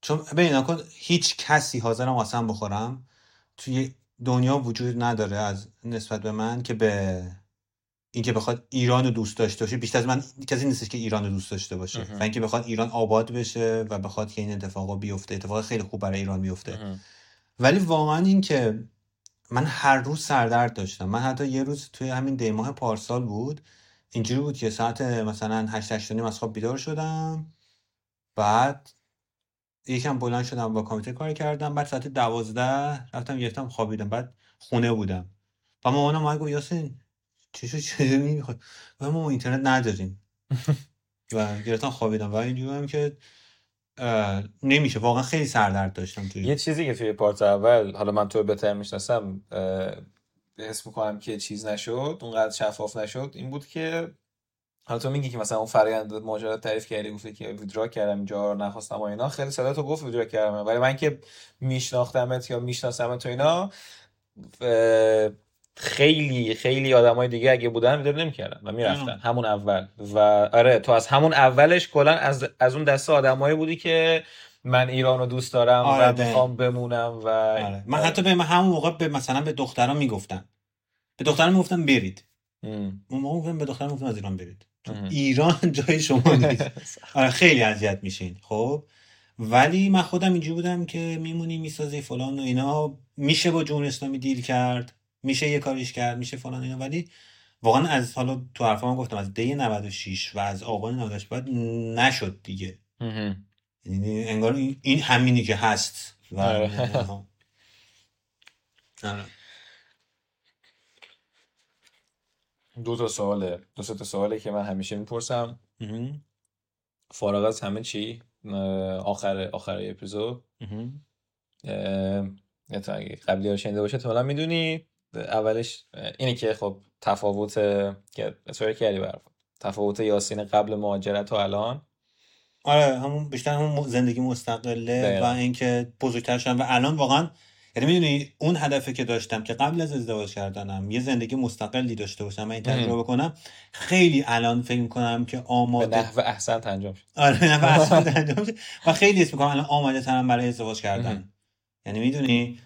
چون ببین نکن هیچ کسی حاضرم قسم بخورم توی دنیا وجود نداره از نسبت به من که به اینکه بخواد ایرانو دوست داشته باشه، بیشتر از من کسی نیستش که ایرانو دوست داشته باشه و اینکه بخواد ایران آباد بشه و بخواد که این اتفاقا بیفته، اتفاق خیلی خوب برای ایران میفته، ولی واقعا این که من هر روز سردرد داشتم، من حتی یه روز توی همین دیماه پارسال بود اینجوری بود که ساعت مثلا 8:30 از خواب بیدار شدم، بعد یکم بلند شدم با کامپیوتر کار کردم، بعد ساعت 12 رفتم گرفتم خوابیدم، بعد خونه بودم و مامانم من گفت یاسین چه میخواد و ما اینترنت نداریم و گرفتم خوابیدم و اینجوری هم که نمیشه واقعا، خیلی سردرد داشتم توی. یه چیزی که توی پارت اول، حالا من تو بهتر میشناسم، حس میکنم که چیز نشد، اونقدر شفاف نشد، این بود که حالا تو میگی که مثلا اون فرآیند ماجرا تعریف کردی، گفتی که ویدرا کردم اینجا رو نخواستم و اینا، خیلی ساده تو گفت ویدرا کردم، ولی من که میشناختمت یا میشناسمت تو اینا، خیلی خیلی آدمای دیگه اگه بودن ویدرا نمی‌کردن و میرفتن همون اول. و آره تو از همون اولش کلا از اون دسته آدمایی بودی که من ایران رو دوست دارم و میخوام بمونم و آره. من حتی به همون موقع به مثلا به دخترها میگفتم، به دخترها میگفتم برید، اون موقع میگفتم به دخترها میگفتم از ایران برید، ایران جای شما نیست. آره خیلی اذیت میشین. خب ولی من خودم اینجوری بودم که میمونی میسازی فلان و اینا، میشه با جمهوری اسلامی دیل کرد، میشه یه کاریش کرد، میشه فلان اینا، ولی واقعا از حالا تو حرفام گفتم از دی 96 و از آغاز 98 بعد نشد دیگه. یعنی انگار این همینی که هست و آره. دو تا سواله که من همیشه میپرسم فارغ از همه چی، آخر اپیزود تا اگه قبلی ها شنیده باشه تو حالا میدونی. اولش اینه که خب تفاوت که اصوری کردی برام، تفاوت یاسین قبل مهاجرت تا الان. آره همون بیشتر همون زندگی مستقله باید. و اینکه بزرگتر شدم و الان واقعا، یعنی میدونی اون هدفی که داشتم که قبل از ازدواج کردنم یه زندگی مستقلی داشته باشم و این تجربه کنم، خیلی الان فکر می‌کنم که آماده، به نحو احسن انجام شد. آره به نحو احسن انجام شد و خیلی حس می‌کنم الان آماده ترم برای ازدواج کردن. یعنی میدونی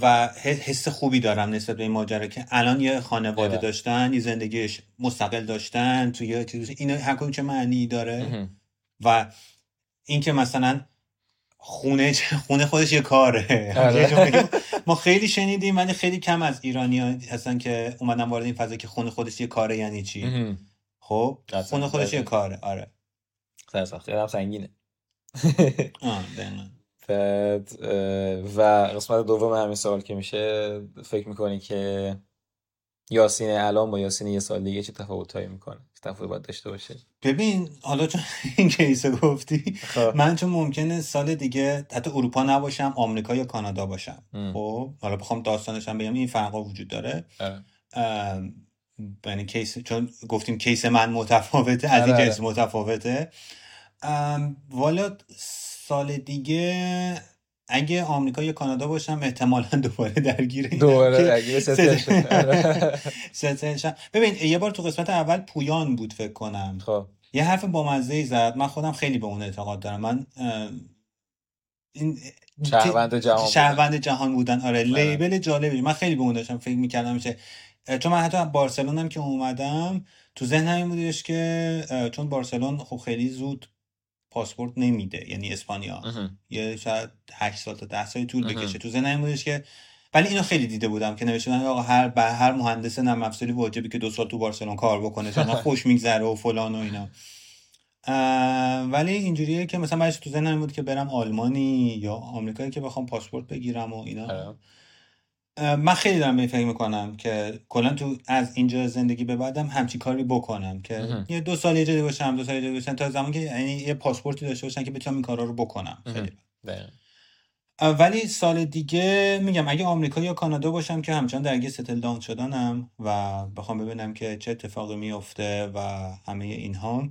و حس خوبی دارم نسبت به این ماجرا که الان یه خانواده داشتن، یه زندگی مستقل داشتن، توی یه چیزی اینا هر کدوم چه معنی داره و اینکه مثلا خونه خودش یه کاره. ما خیلی شنیدیم ولی خیلی کم از ایرانی‌ها هستن که اومدن وارد این فضا که خونه خودش یه کاره یعنی چی. خب خونه خودش یه کاره. آره خیلی هم سنگینه. و قسمت دوم همین سوال که میشه، فکر میکنی که یاسین الان با یاسین یه سال دیگه چه تفاوتایی میکنه؟ چه تفاوتی باید داشته باشه؟ ببین حالا چون این کیسه گفتی، من چون ممکنه سال دیگه حتی اروپا نباشم، آمریکا یا کانادا باشم. خب حالا بخوام داستانش هم بگم، این فرقا وجود داره. یعنی کیس، چون گفتیم کیس من متفاوته، از این کیس متفاوته. والا سال دیگه اگه آمریکا یا کانادا باشم احتمالاً دوباره درگیر ستلشم. ببین یه بار تو قسمت اول پویان بود فکر کنم، خب یه حرف بامزه‌ای زد، من خودم خیلی به اون اعتقاد دارم، من این شهروند جهان بودن. آره لیبل جالبی، من خیلی به اون داشتم فکر می‌کردم، چون من حتی بارسلون هم که اومدم تو ذهنم این بودش که چون بارسلون خب خیلی زود پاسپورت نمیده، یعنی اسپانیا یه شاید 8 سال تا 10 سال طول بکشه، تو ذهنم بودش که، ولی اینو خیلی دیده بودم که نوشته بودن آقا هر مهندس نرم افزاری واجبه که 2 سال تو بارسلون کار بکنه تا خوش میگذره و فلان و اینا. ولی اینجوریه که مثلا برش تو ذهنم بود که برم آلمانی یا آمریکایی که بخوام پاسپورت بگیرم و اینا. من خیلی دارم به فکر میکنم که کلا تو از اینجا زندگی به بعدم همچی کاری بکنم که یه 2 سال یه جایی باشم، 2 سال یه جایی باشم، تا زمانی که یعنی یه پاسپورتی داشته باشم که بتونم این کارا رو بکنم. خیلی ولی سال دیگه میگم اگه آمریکا یا کانادا باشم که همچنان درگیر ستل داون شدنم و بخوام ببینم که چه اتفاقی میفته و همه اینها.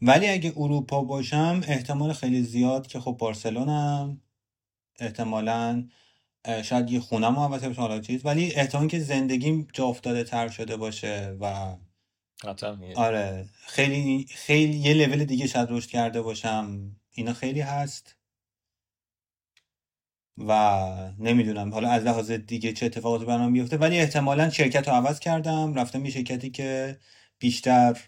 ولی اگه اروپا باشم احتمال خیلی زیاد که خب بارسلونم، احتمالاً شاید یه خونه ما البته حالا چیز، ولی احتمال که زندگیم جا افتاده تر شده باشه و آره خیلی یه لول دیگه شاید رشد کرده باشم، اینا خیلی هست و نمیدونم حالا از لحاظ دیگه چه اتفاقاتی برام میفته، ولی احتمالاً شرکت رو عوض کردم، رفتم یه شرکتی که بیشتر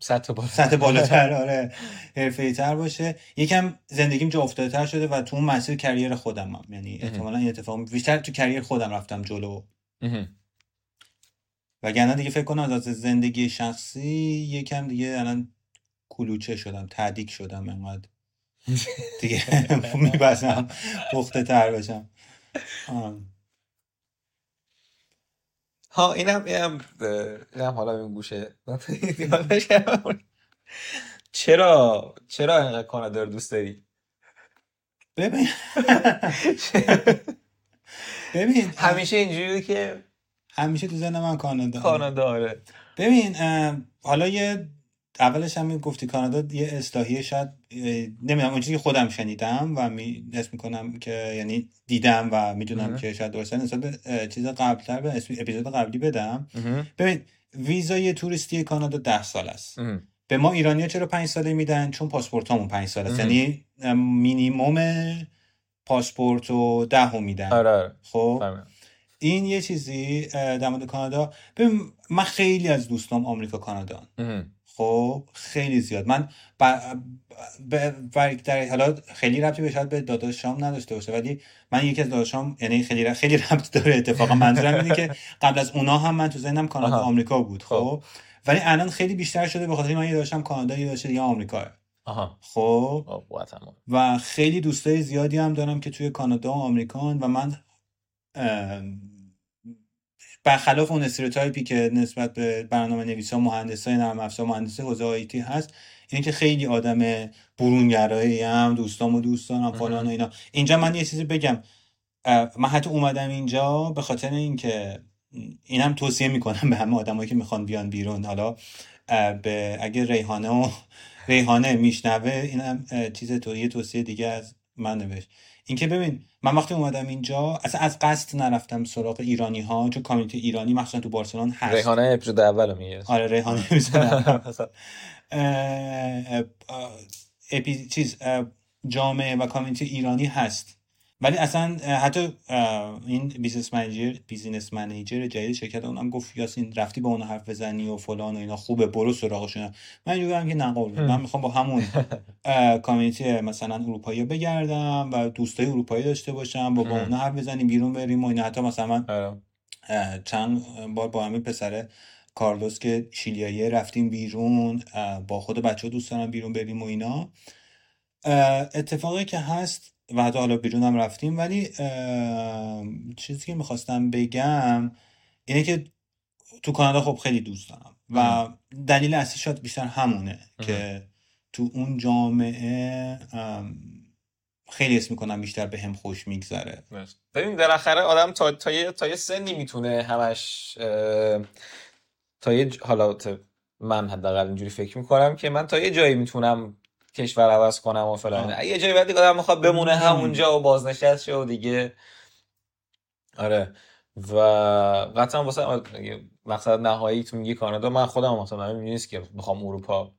سطح بالاتر آره حرفه‌ای‌تر باشه، یکم زندگیم جا افتاده‌تر شده و تو اون مسیر کریر خودمم، یعنی احتمالاً این اتفاق بیشتر تو کریر خودم رفتم جلو. وگرنه دیگه فکر کنم از زندگی شخصی یکم دیگه الان کلوچه شدم، تعدیق شدم، انقدر دیگه می‌بازم پخته‌تر باشم. اینم حالا این گوشه چرا اینقدر کانادا رو دوست داری؟ ببین همیشه اینجوری که همیشه تو ذهن من کانادا آره. ببین حالا یه اولش هم گفتی کانادا یه اصطلاحیه شاید نمیدونم اونجوری که خودم شنیدم و حس میکنم که یعنی دیدم و میدونم که شاید درسته نسبت به چیز قبلتر به اپیزود قبلی بدم. ببین ویزای توریستی کانادا 10 سال است. به ما ایرانی‌ها چرا 5 ساله میدن؟ چون پاسپورتامون 5 ساله است. یعنی مینیمم پاسپورت رو 10 میدن. آره. خب این یه چیزی در مورد کانادا. ببین من خیلی از دوستام آمریکا کانادا. خب خیلی زیاد من در حالا خیلی ربطی بشه به داداشام نداشته باشه ولی من یکی از داداشام یعنی خیلی ربط داره اتفاقا. منظورم اینه که قبل از اونا هم من تو ذهنم کانادا آمریکا بود خب ولی الان خیلی بیشتر شده به خاطر من یه داداشم کانادا یه داداش دیگه آمریکا خب و خیلی دوستای زیادی هم دارم که توی کانادا و آمریکان و من برخلاف اون استریوتایپی که نسبت به برنامه‌نویسا، مهندسای نرم افزار، مهندسای حوزه آی‌تی هست، اینه که خیلی آدم برونگرایی هم، دوستانم فلان و اینا. اینجا من یه چیزی بگم. من حتی اومدم اینجا به خاطر اینکه اینم توصیه میکنم به همه آدمایی که میخوان بیان بیرون. حالا به اگه ریحانه میشنوه اینم چیز توی توصیه دیگه از من نوشت. اینکه ببین من وقتی اومدم اینجا اصلا از قصد نرفتم سراغ ایرانی ها چون کامیونیتی ایرانی مخصوصا تو بارسلون هست. ریحانه اپیزود اولو میگه. آره ریحانه چیز جامعه و کامیونیتی ایرانی هست ولی اصلا حتی این بیزینس منیجر جدید شرکت اونم گفت یاسین رفتی با اون حرف بزنی و فلان و اینا خوبه برو سراغشون. من میگم که نقول من میخوام با همون کامیونیتی مثلا اروپایی بگردم و دوستای اروپایی داشته باشم با اونها حرف بزنیم بیرون بریم و اینا. حتی مثلا من چند بار با همین پسره کارلوس که شیلیاییه رفتیم بیرون با خود بچه‌ها دوستانم بیرون بریم و اینا. اتفاقی که هست و حتی حالا بیرون هم رفتیم ولی چیزی که میخواستم بگم اینه که تو کانادا خب خیلی دوست دارم و دلیل اصلی شاید بیشتر همونه که تو اون جامعه خیلی حس میکنم بیشتر به هم خوش میگذره. ببین در آخره آدم تا یه سنی میتونه همش تا یه حالا من حداقل اینجوری فکر میکنم که من تا یه جایی میتونم کشور عوض کنم و فلان. اگه جایی بعد دیگه آدم میخواد بمونه همونجا و بازنشست شه و دیگه آره و قطعا واسه مقصد نهایی تو میگی کانادا من خودم مثلا نیست که بخوام اروپا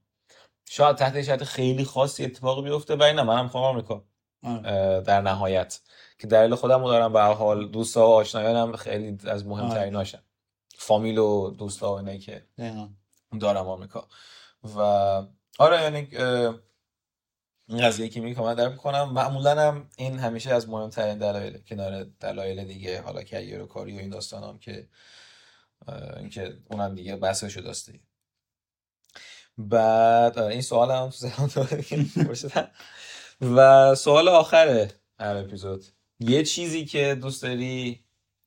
شاید تحت شرایط خیلی خاصی اتفاق بیفته ولی نه منم میخوام آمریکا در نهایت که دلیل خودمو دارم. به هر حال دوستا و آشنایانم خیلی از مهمتریناشن فامیل و دوستا و اینایی که دارم آمریکا و آره یعنی قضیه که میگم من در میکنم معمولا هم این همیشه از مهمترین دلایل کنار دلایل دیگه حالا کریر و کاری و این داستانام که اینکه اونم دیگه بحثش داشتی. بعد این سوالم پرسیدم و سوال آخره هر اپیزود یه چیزی که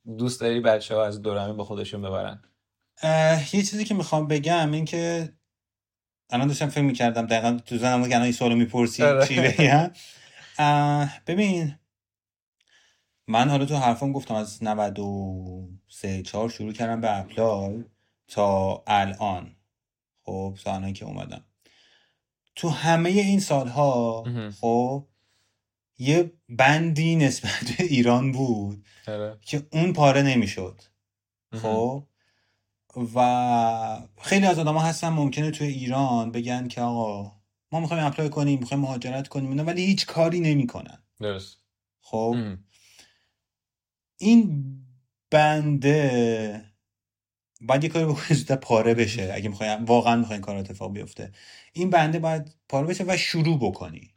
دوست داری بچه‌ها از دورمی به خودشون ببرن. یه چیزی که میخوام بگم این که الان داشتم فکر می‌کردم دقیقاً تو زنم که الان این سوالو می‌پرسی چی بگم. ببین من حالا تو حرفم گفتم از 93 4 شروع کردم به اپلای تا الان. خب تا الان که اومدم تو همه این سال‌ها خب یه بندی نسبت به ایران بود که اون پاره نمی‌شد. خب و خیلی از آدما هستن ممکنه توی ایران بگن که آقا ما می‌خوایم اپلای کنیم، می‌خوایم مهاجرت کنیم اینا ولی هیچ کاری نمی‌کنن. درست. خب این بنده باید یه کاری بکنه تا پاره بشه. اگه می‌خوایم واقعاً می‌خوایم کار اتفاق بیفته این بنده باید پاره بشه و شروع بکنی.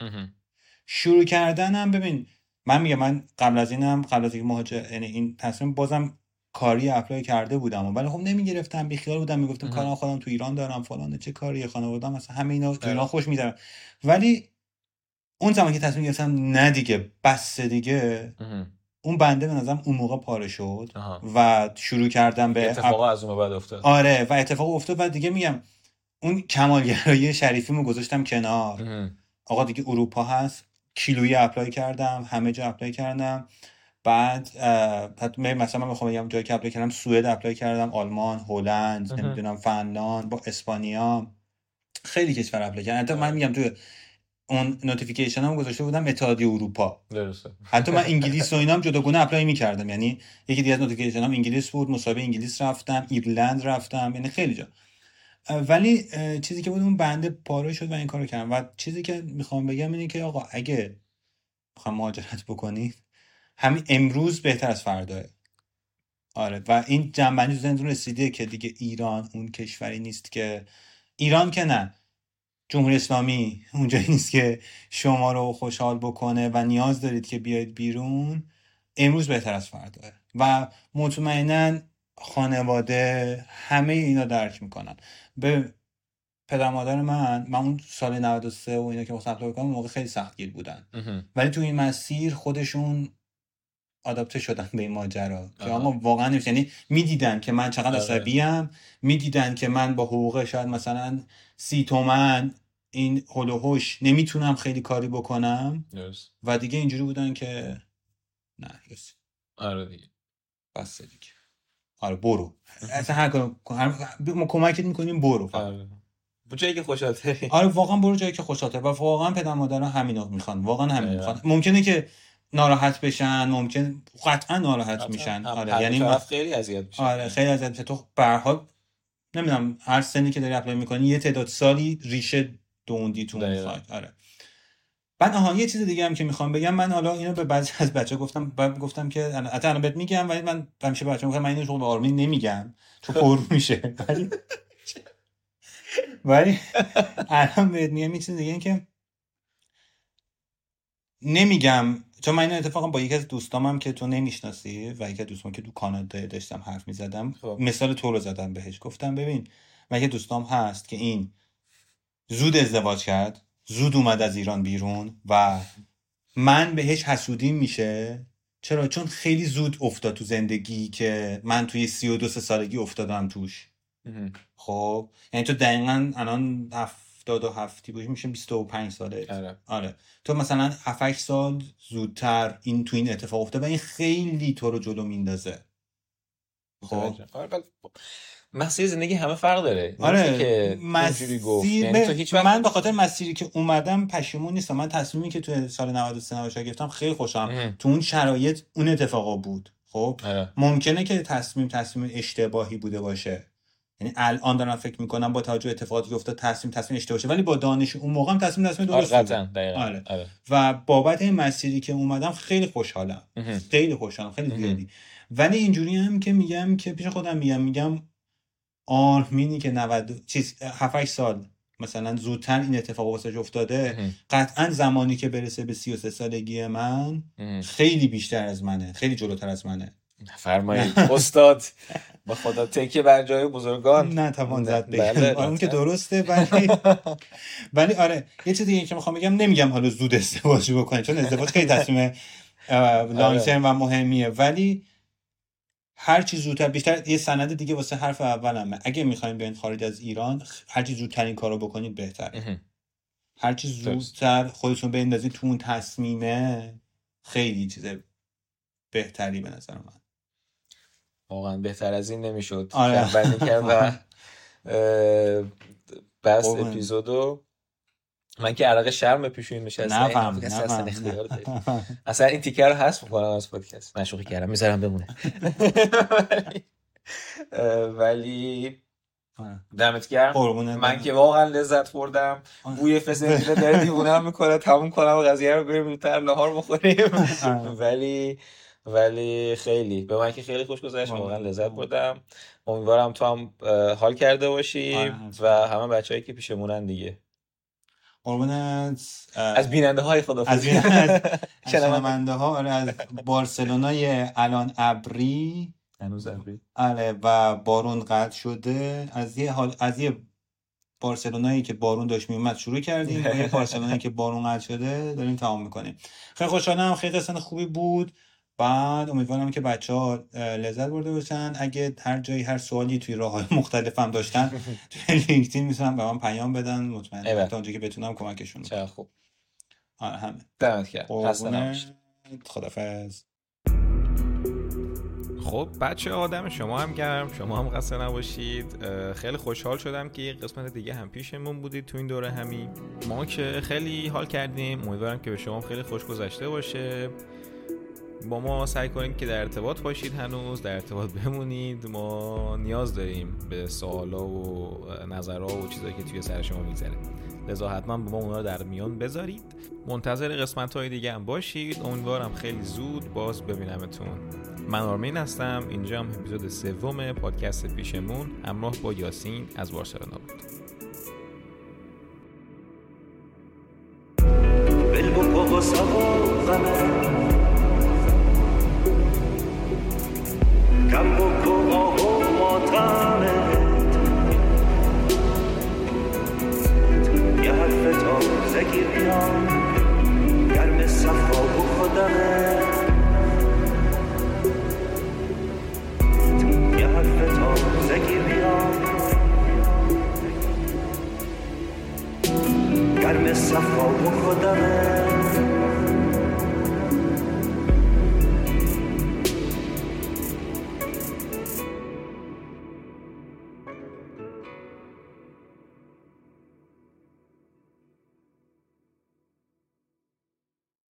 شروع کردنم ببین من میگم من قبل از اینکه مهاجرت یعنی این تصمیم بازم کاری اپلای کرده بودم ولی خب نمیگرفتم بیخیال بودم میگفتم کارم خودم تو ایران دارم فلان چه کاری خانواده‌ام مثلا همه اینا تو ایران خوش می‌گذره ولی اون زمان که تصمیم گرفتم نه دیگه بس دیگه اون بنده به نظرم اون موقع پاره شد و شروع کردم به اتفاق از اون بعد افتاد. آره و اتفاق افتاد و دیگه میگم اون کمالگرایی شریفیمو گذاشتم کنار. آقا دیگه اروپا هست، کیلویی اپلای کردم، همه جا اپلای کردم. بعد مثلا من میخوام بگم جایی که اپلای کردم سوئد اپلای کردم، آلمان، هلند، نمیدونم فنلاند، با اسپانیا، خیلی کشور اپلای کردم. حتی من میگم تو اون نوتیفیکیشن هم گذاشته بودم اتحادیه اروپا، درسته. حتی من انگلیس و اینام جداگونه اپلای میکردم، یعنی یکی دیگه از نوتیفیکیشن هم انگلیس بود، مسابقه انگلیس رفتم، ایرلند رفتم، یعنی خیلی جا. ولی چیزی که بود اون بنده پاره شد و این کارو کردم. و چیزی که میخوام بگم اینه که آقا اگه میخوام مهاجرت بکنید همین امروز بهتر از فرداه. آره، و این جنبندی تو ذهنتون رسیده که دیگه ایران اون کشوری نیست که ایران که نه، جمهوری اسلامی اونجایی نیست که شما رو خوشحال بکنه و نیاز دارید که بیاید بیرون. امروز بهتر از فرداه و مطمئناً خانواده همه اینا درک میکنن. به پدر مادر من اون سال 93 و اینا که واسه اپلای کردم موقع خیلی سختگیر بودن ولی تو این مسیر خودشون آداپته شدن به این ماجرا که اما واقعا نمیشه. یعنی میدیدن که من چقدر عصبی ام، میدیدن که من با حقوق شاید مثلا 30 تومن این هول و هوش نمیتونم خیلی کاری بکنم و دیگه اینجوری بودن که نه رسید. آره دیگه بس دیگه. آره برو. اصلا هر کار ما کمکت میکنیم برو. آره. جایی که خوشاته. آره واقعا برو جایی که خوشاته و واقعا پدر مادرها همینو میخوان. واقعا همین میخوان. ممکنه که ناراحت بشن، ممکن قطعا ناراحت میشن. آره یعنی خیلی اذیت میشن. آره خیلی اذیت میشه. تو به هر حال نمیدونم هر سنی که داری اپلای میکنی یه تعداد سالی ریشه دوندیتون میخواد. آره. بعد یه چیز دیگه هم که میخوام بگم، من حالا اینو به بعضی از بچه‌ها گفتم، بعد گفتم که الان بهت میگم، ولی من همیشه بچه‌ها میگم من اینو شغل به آرمین نمیگم تو پر میشه، ولی الان بهت میگم یه چیز دیگه، این که نمیگم چون من اینو اتفاقا با یکی از دوستامم که تو نمیشناسی و یکی از دوستام که تو کانادا داشتم حرف میزدم مثال تو رو زدم بهش، گفتم ببین من یه دوستام هست که این زود ازدواج کرد، زود اومد از ایران بیرون و من بهش حسودیم میشه. چرا؟ چون خیلی زود افتاد تو زندگی که من توی 32 سالگی افتادم توش. خب یعنی تو دقیقاً الان 77 بودی میشه 25 سالت. آره تو مثلا 7 سال زودتر این تو این اتفاق افتاد و این خیلی تو رو جلو میندازه. خب مسیر زندگی همه فرق داره. آره که مسیر من به خاطر مسیری که اومدم پشیمون نیستم. من تصمیمی که تو سال 93 94 گرفتم خیلی خوشم تو اون شرایط اون اتفاقا بود. خب ممکنه که تصمیم اشتباهی بوده باشه، یعنی الان دارم فکر میکنم با توجه اتفاقاتی که افتاد تصمیم اشتباهی باشه، ولی با دانش اون موقعم تصمیم درست بود. آره. و بابت این مسیری که اومدم خیلی خوشحالم. خیلی خوشحالم، خیلی زیادی. ولی اینجوری هم که میگم که پیش خودم میگم آرمینی که 7 سال مثلا زودتر این اتفاق واسش افتاده قطعا زمانی که برسه به 33 سالگی من خیلی بیشتر از منه، خیلی جلوتر از منه. نفرمایید استاد، با خدا تکیه بر جای بزرگان نتوان زد بگم. اون که درسته، ولی آره یه چیز دیگه که میخوام بگم، نمیگم حالا زود ازدواج بکنید چون ازدواج خیلی تصمیم لانگ ترم و مهمیه، ولی هر چی زودتر بیشتر. یه سند دیگه واسه حرف اولمه، اگه میخواین بیاین خارج از ایران هر چی زودتر این کارو بکنید بهتره. هر چی زودتر خودتون بندازید تو اون تصمیمه خیلی چیز بهتری به نظر من. واقعا بهتر از این نمیشد. بنده کردم بس اپیزودو من که عرق شرم پیشون نشسته. نه فهم. اصلا این تیکه رو حذف می‌کنم از پادکست. من شوخی کردم، میذارم بمونه. ولی دمت گرم. من که واقعا لذت بردم. بوی فسنجیده داره دیوونه‌ام می‌کنه. تموم کنم قضیه رو، بریم زودتر لاهور بخوریم. ولی خیلی به من که خیلی خوش گذشت، واقعا لذت بردم. امیدوارم تو هم حال کرده باشی و همه بچه‌هایی که پیشمونن دیگه. از بیننده های خدافظی، از شنونده ها. آره از بارسلونای الان ابری، هنوز ابری. آره و بارون قطع شده. از یه بارسلونایی که بارون داشت میومد شروع کردیم و یه بارسلونایی که بارون قطع شده داریم تمام میکنیم. خیلی خوشحالم، خیلی قسمت خوبی بود. بعد امیدوارم که بچه‌ها لذت برده باشن. اگه هر جایی هر سوالی توی راه‌های مختلفم داشتن توی لینکدین میتونن به من پیام بدن، مطمئنم تا اونجایی که بتونم کمکشون کنم. چرا خوب. آره همین. دمت گرم. اصلا خدافظ. خب بچه آدم شما هم گرم، شما هم قصه نباشید. خیلی خوشحال شدم که قسمت دیگه هم پیشمون بودید تو این دوره همی. ما که خیلی حال کردیم، امیدوارم که به شما خیلی خوش گذشته باشه. با ما سعی کنید که در ارتباط باشید، هنوز در ارتباط بمونید. ما نیاز داریم به سوالا و نظرها و چیزایی که توی سر شما می‌گذره، لذا حتما با ما اونا رو در میان بذارید. منتظر قسمت‌های دیگه هم باشید. امیدوارم خیلی زود باز ببینمتون. من آرمین هستم، اینجا هم اپیزود سوم پادکست پیشمون همراه با یاسین از بارسلونا بود. Carmen Safo, o Rodamé.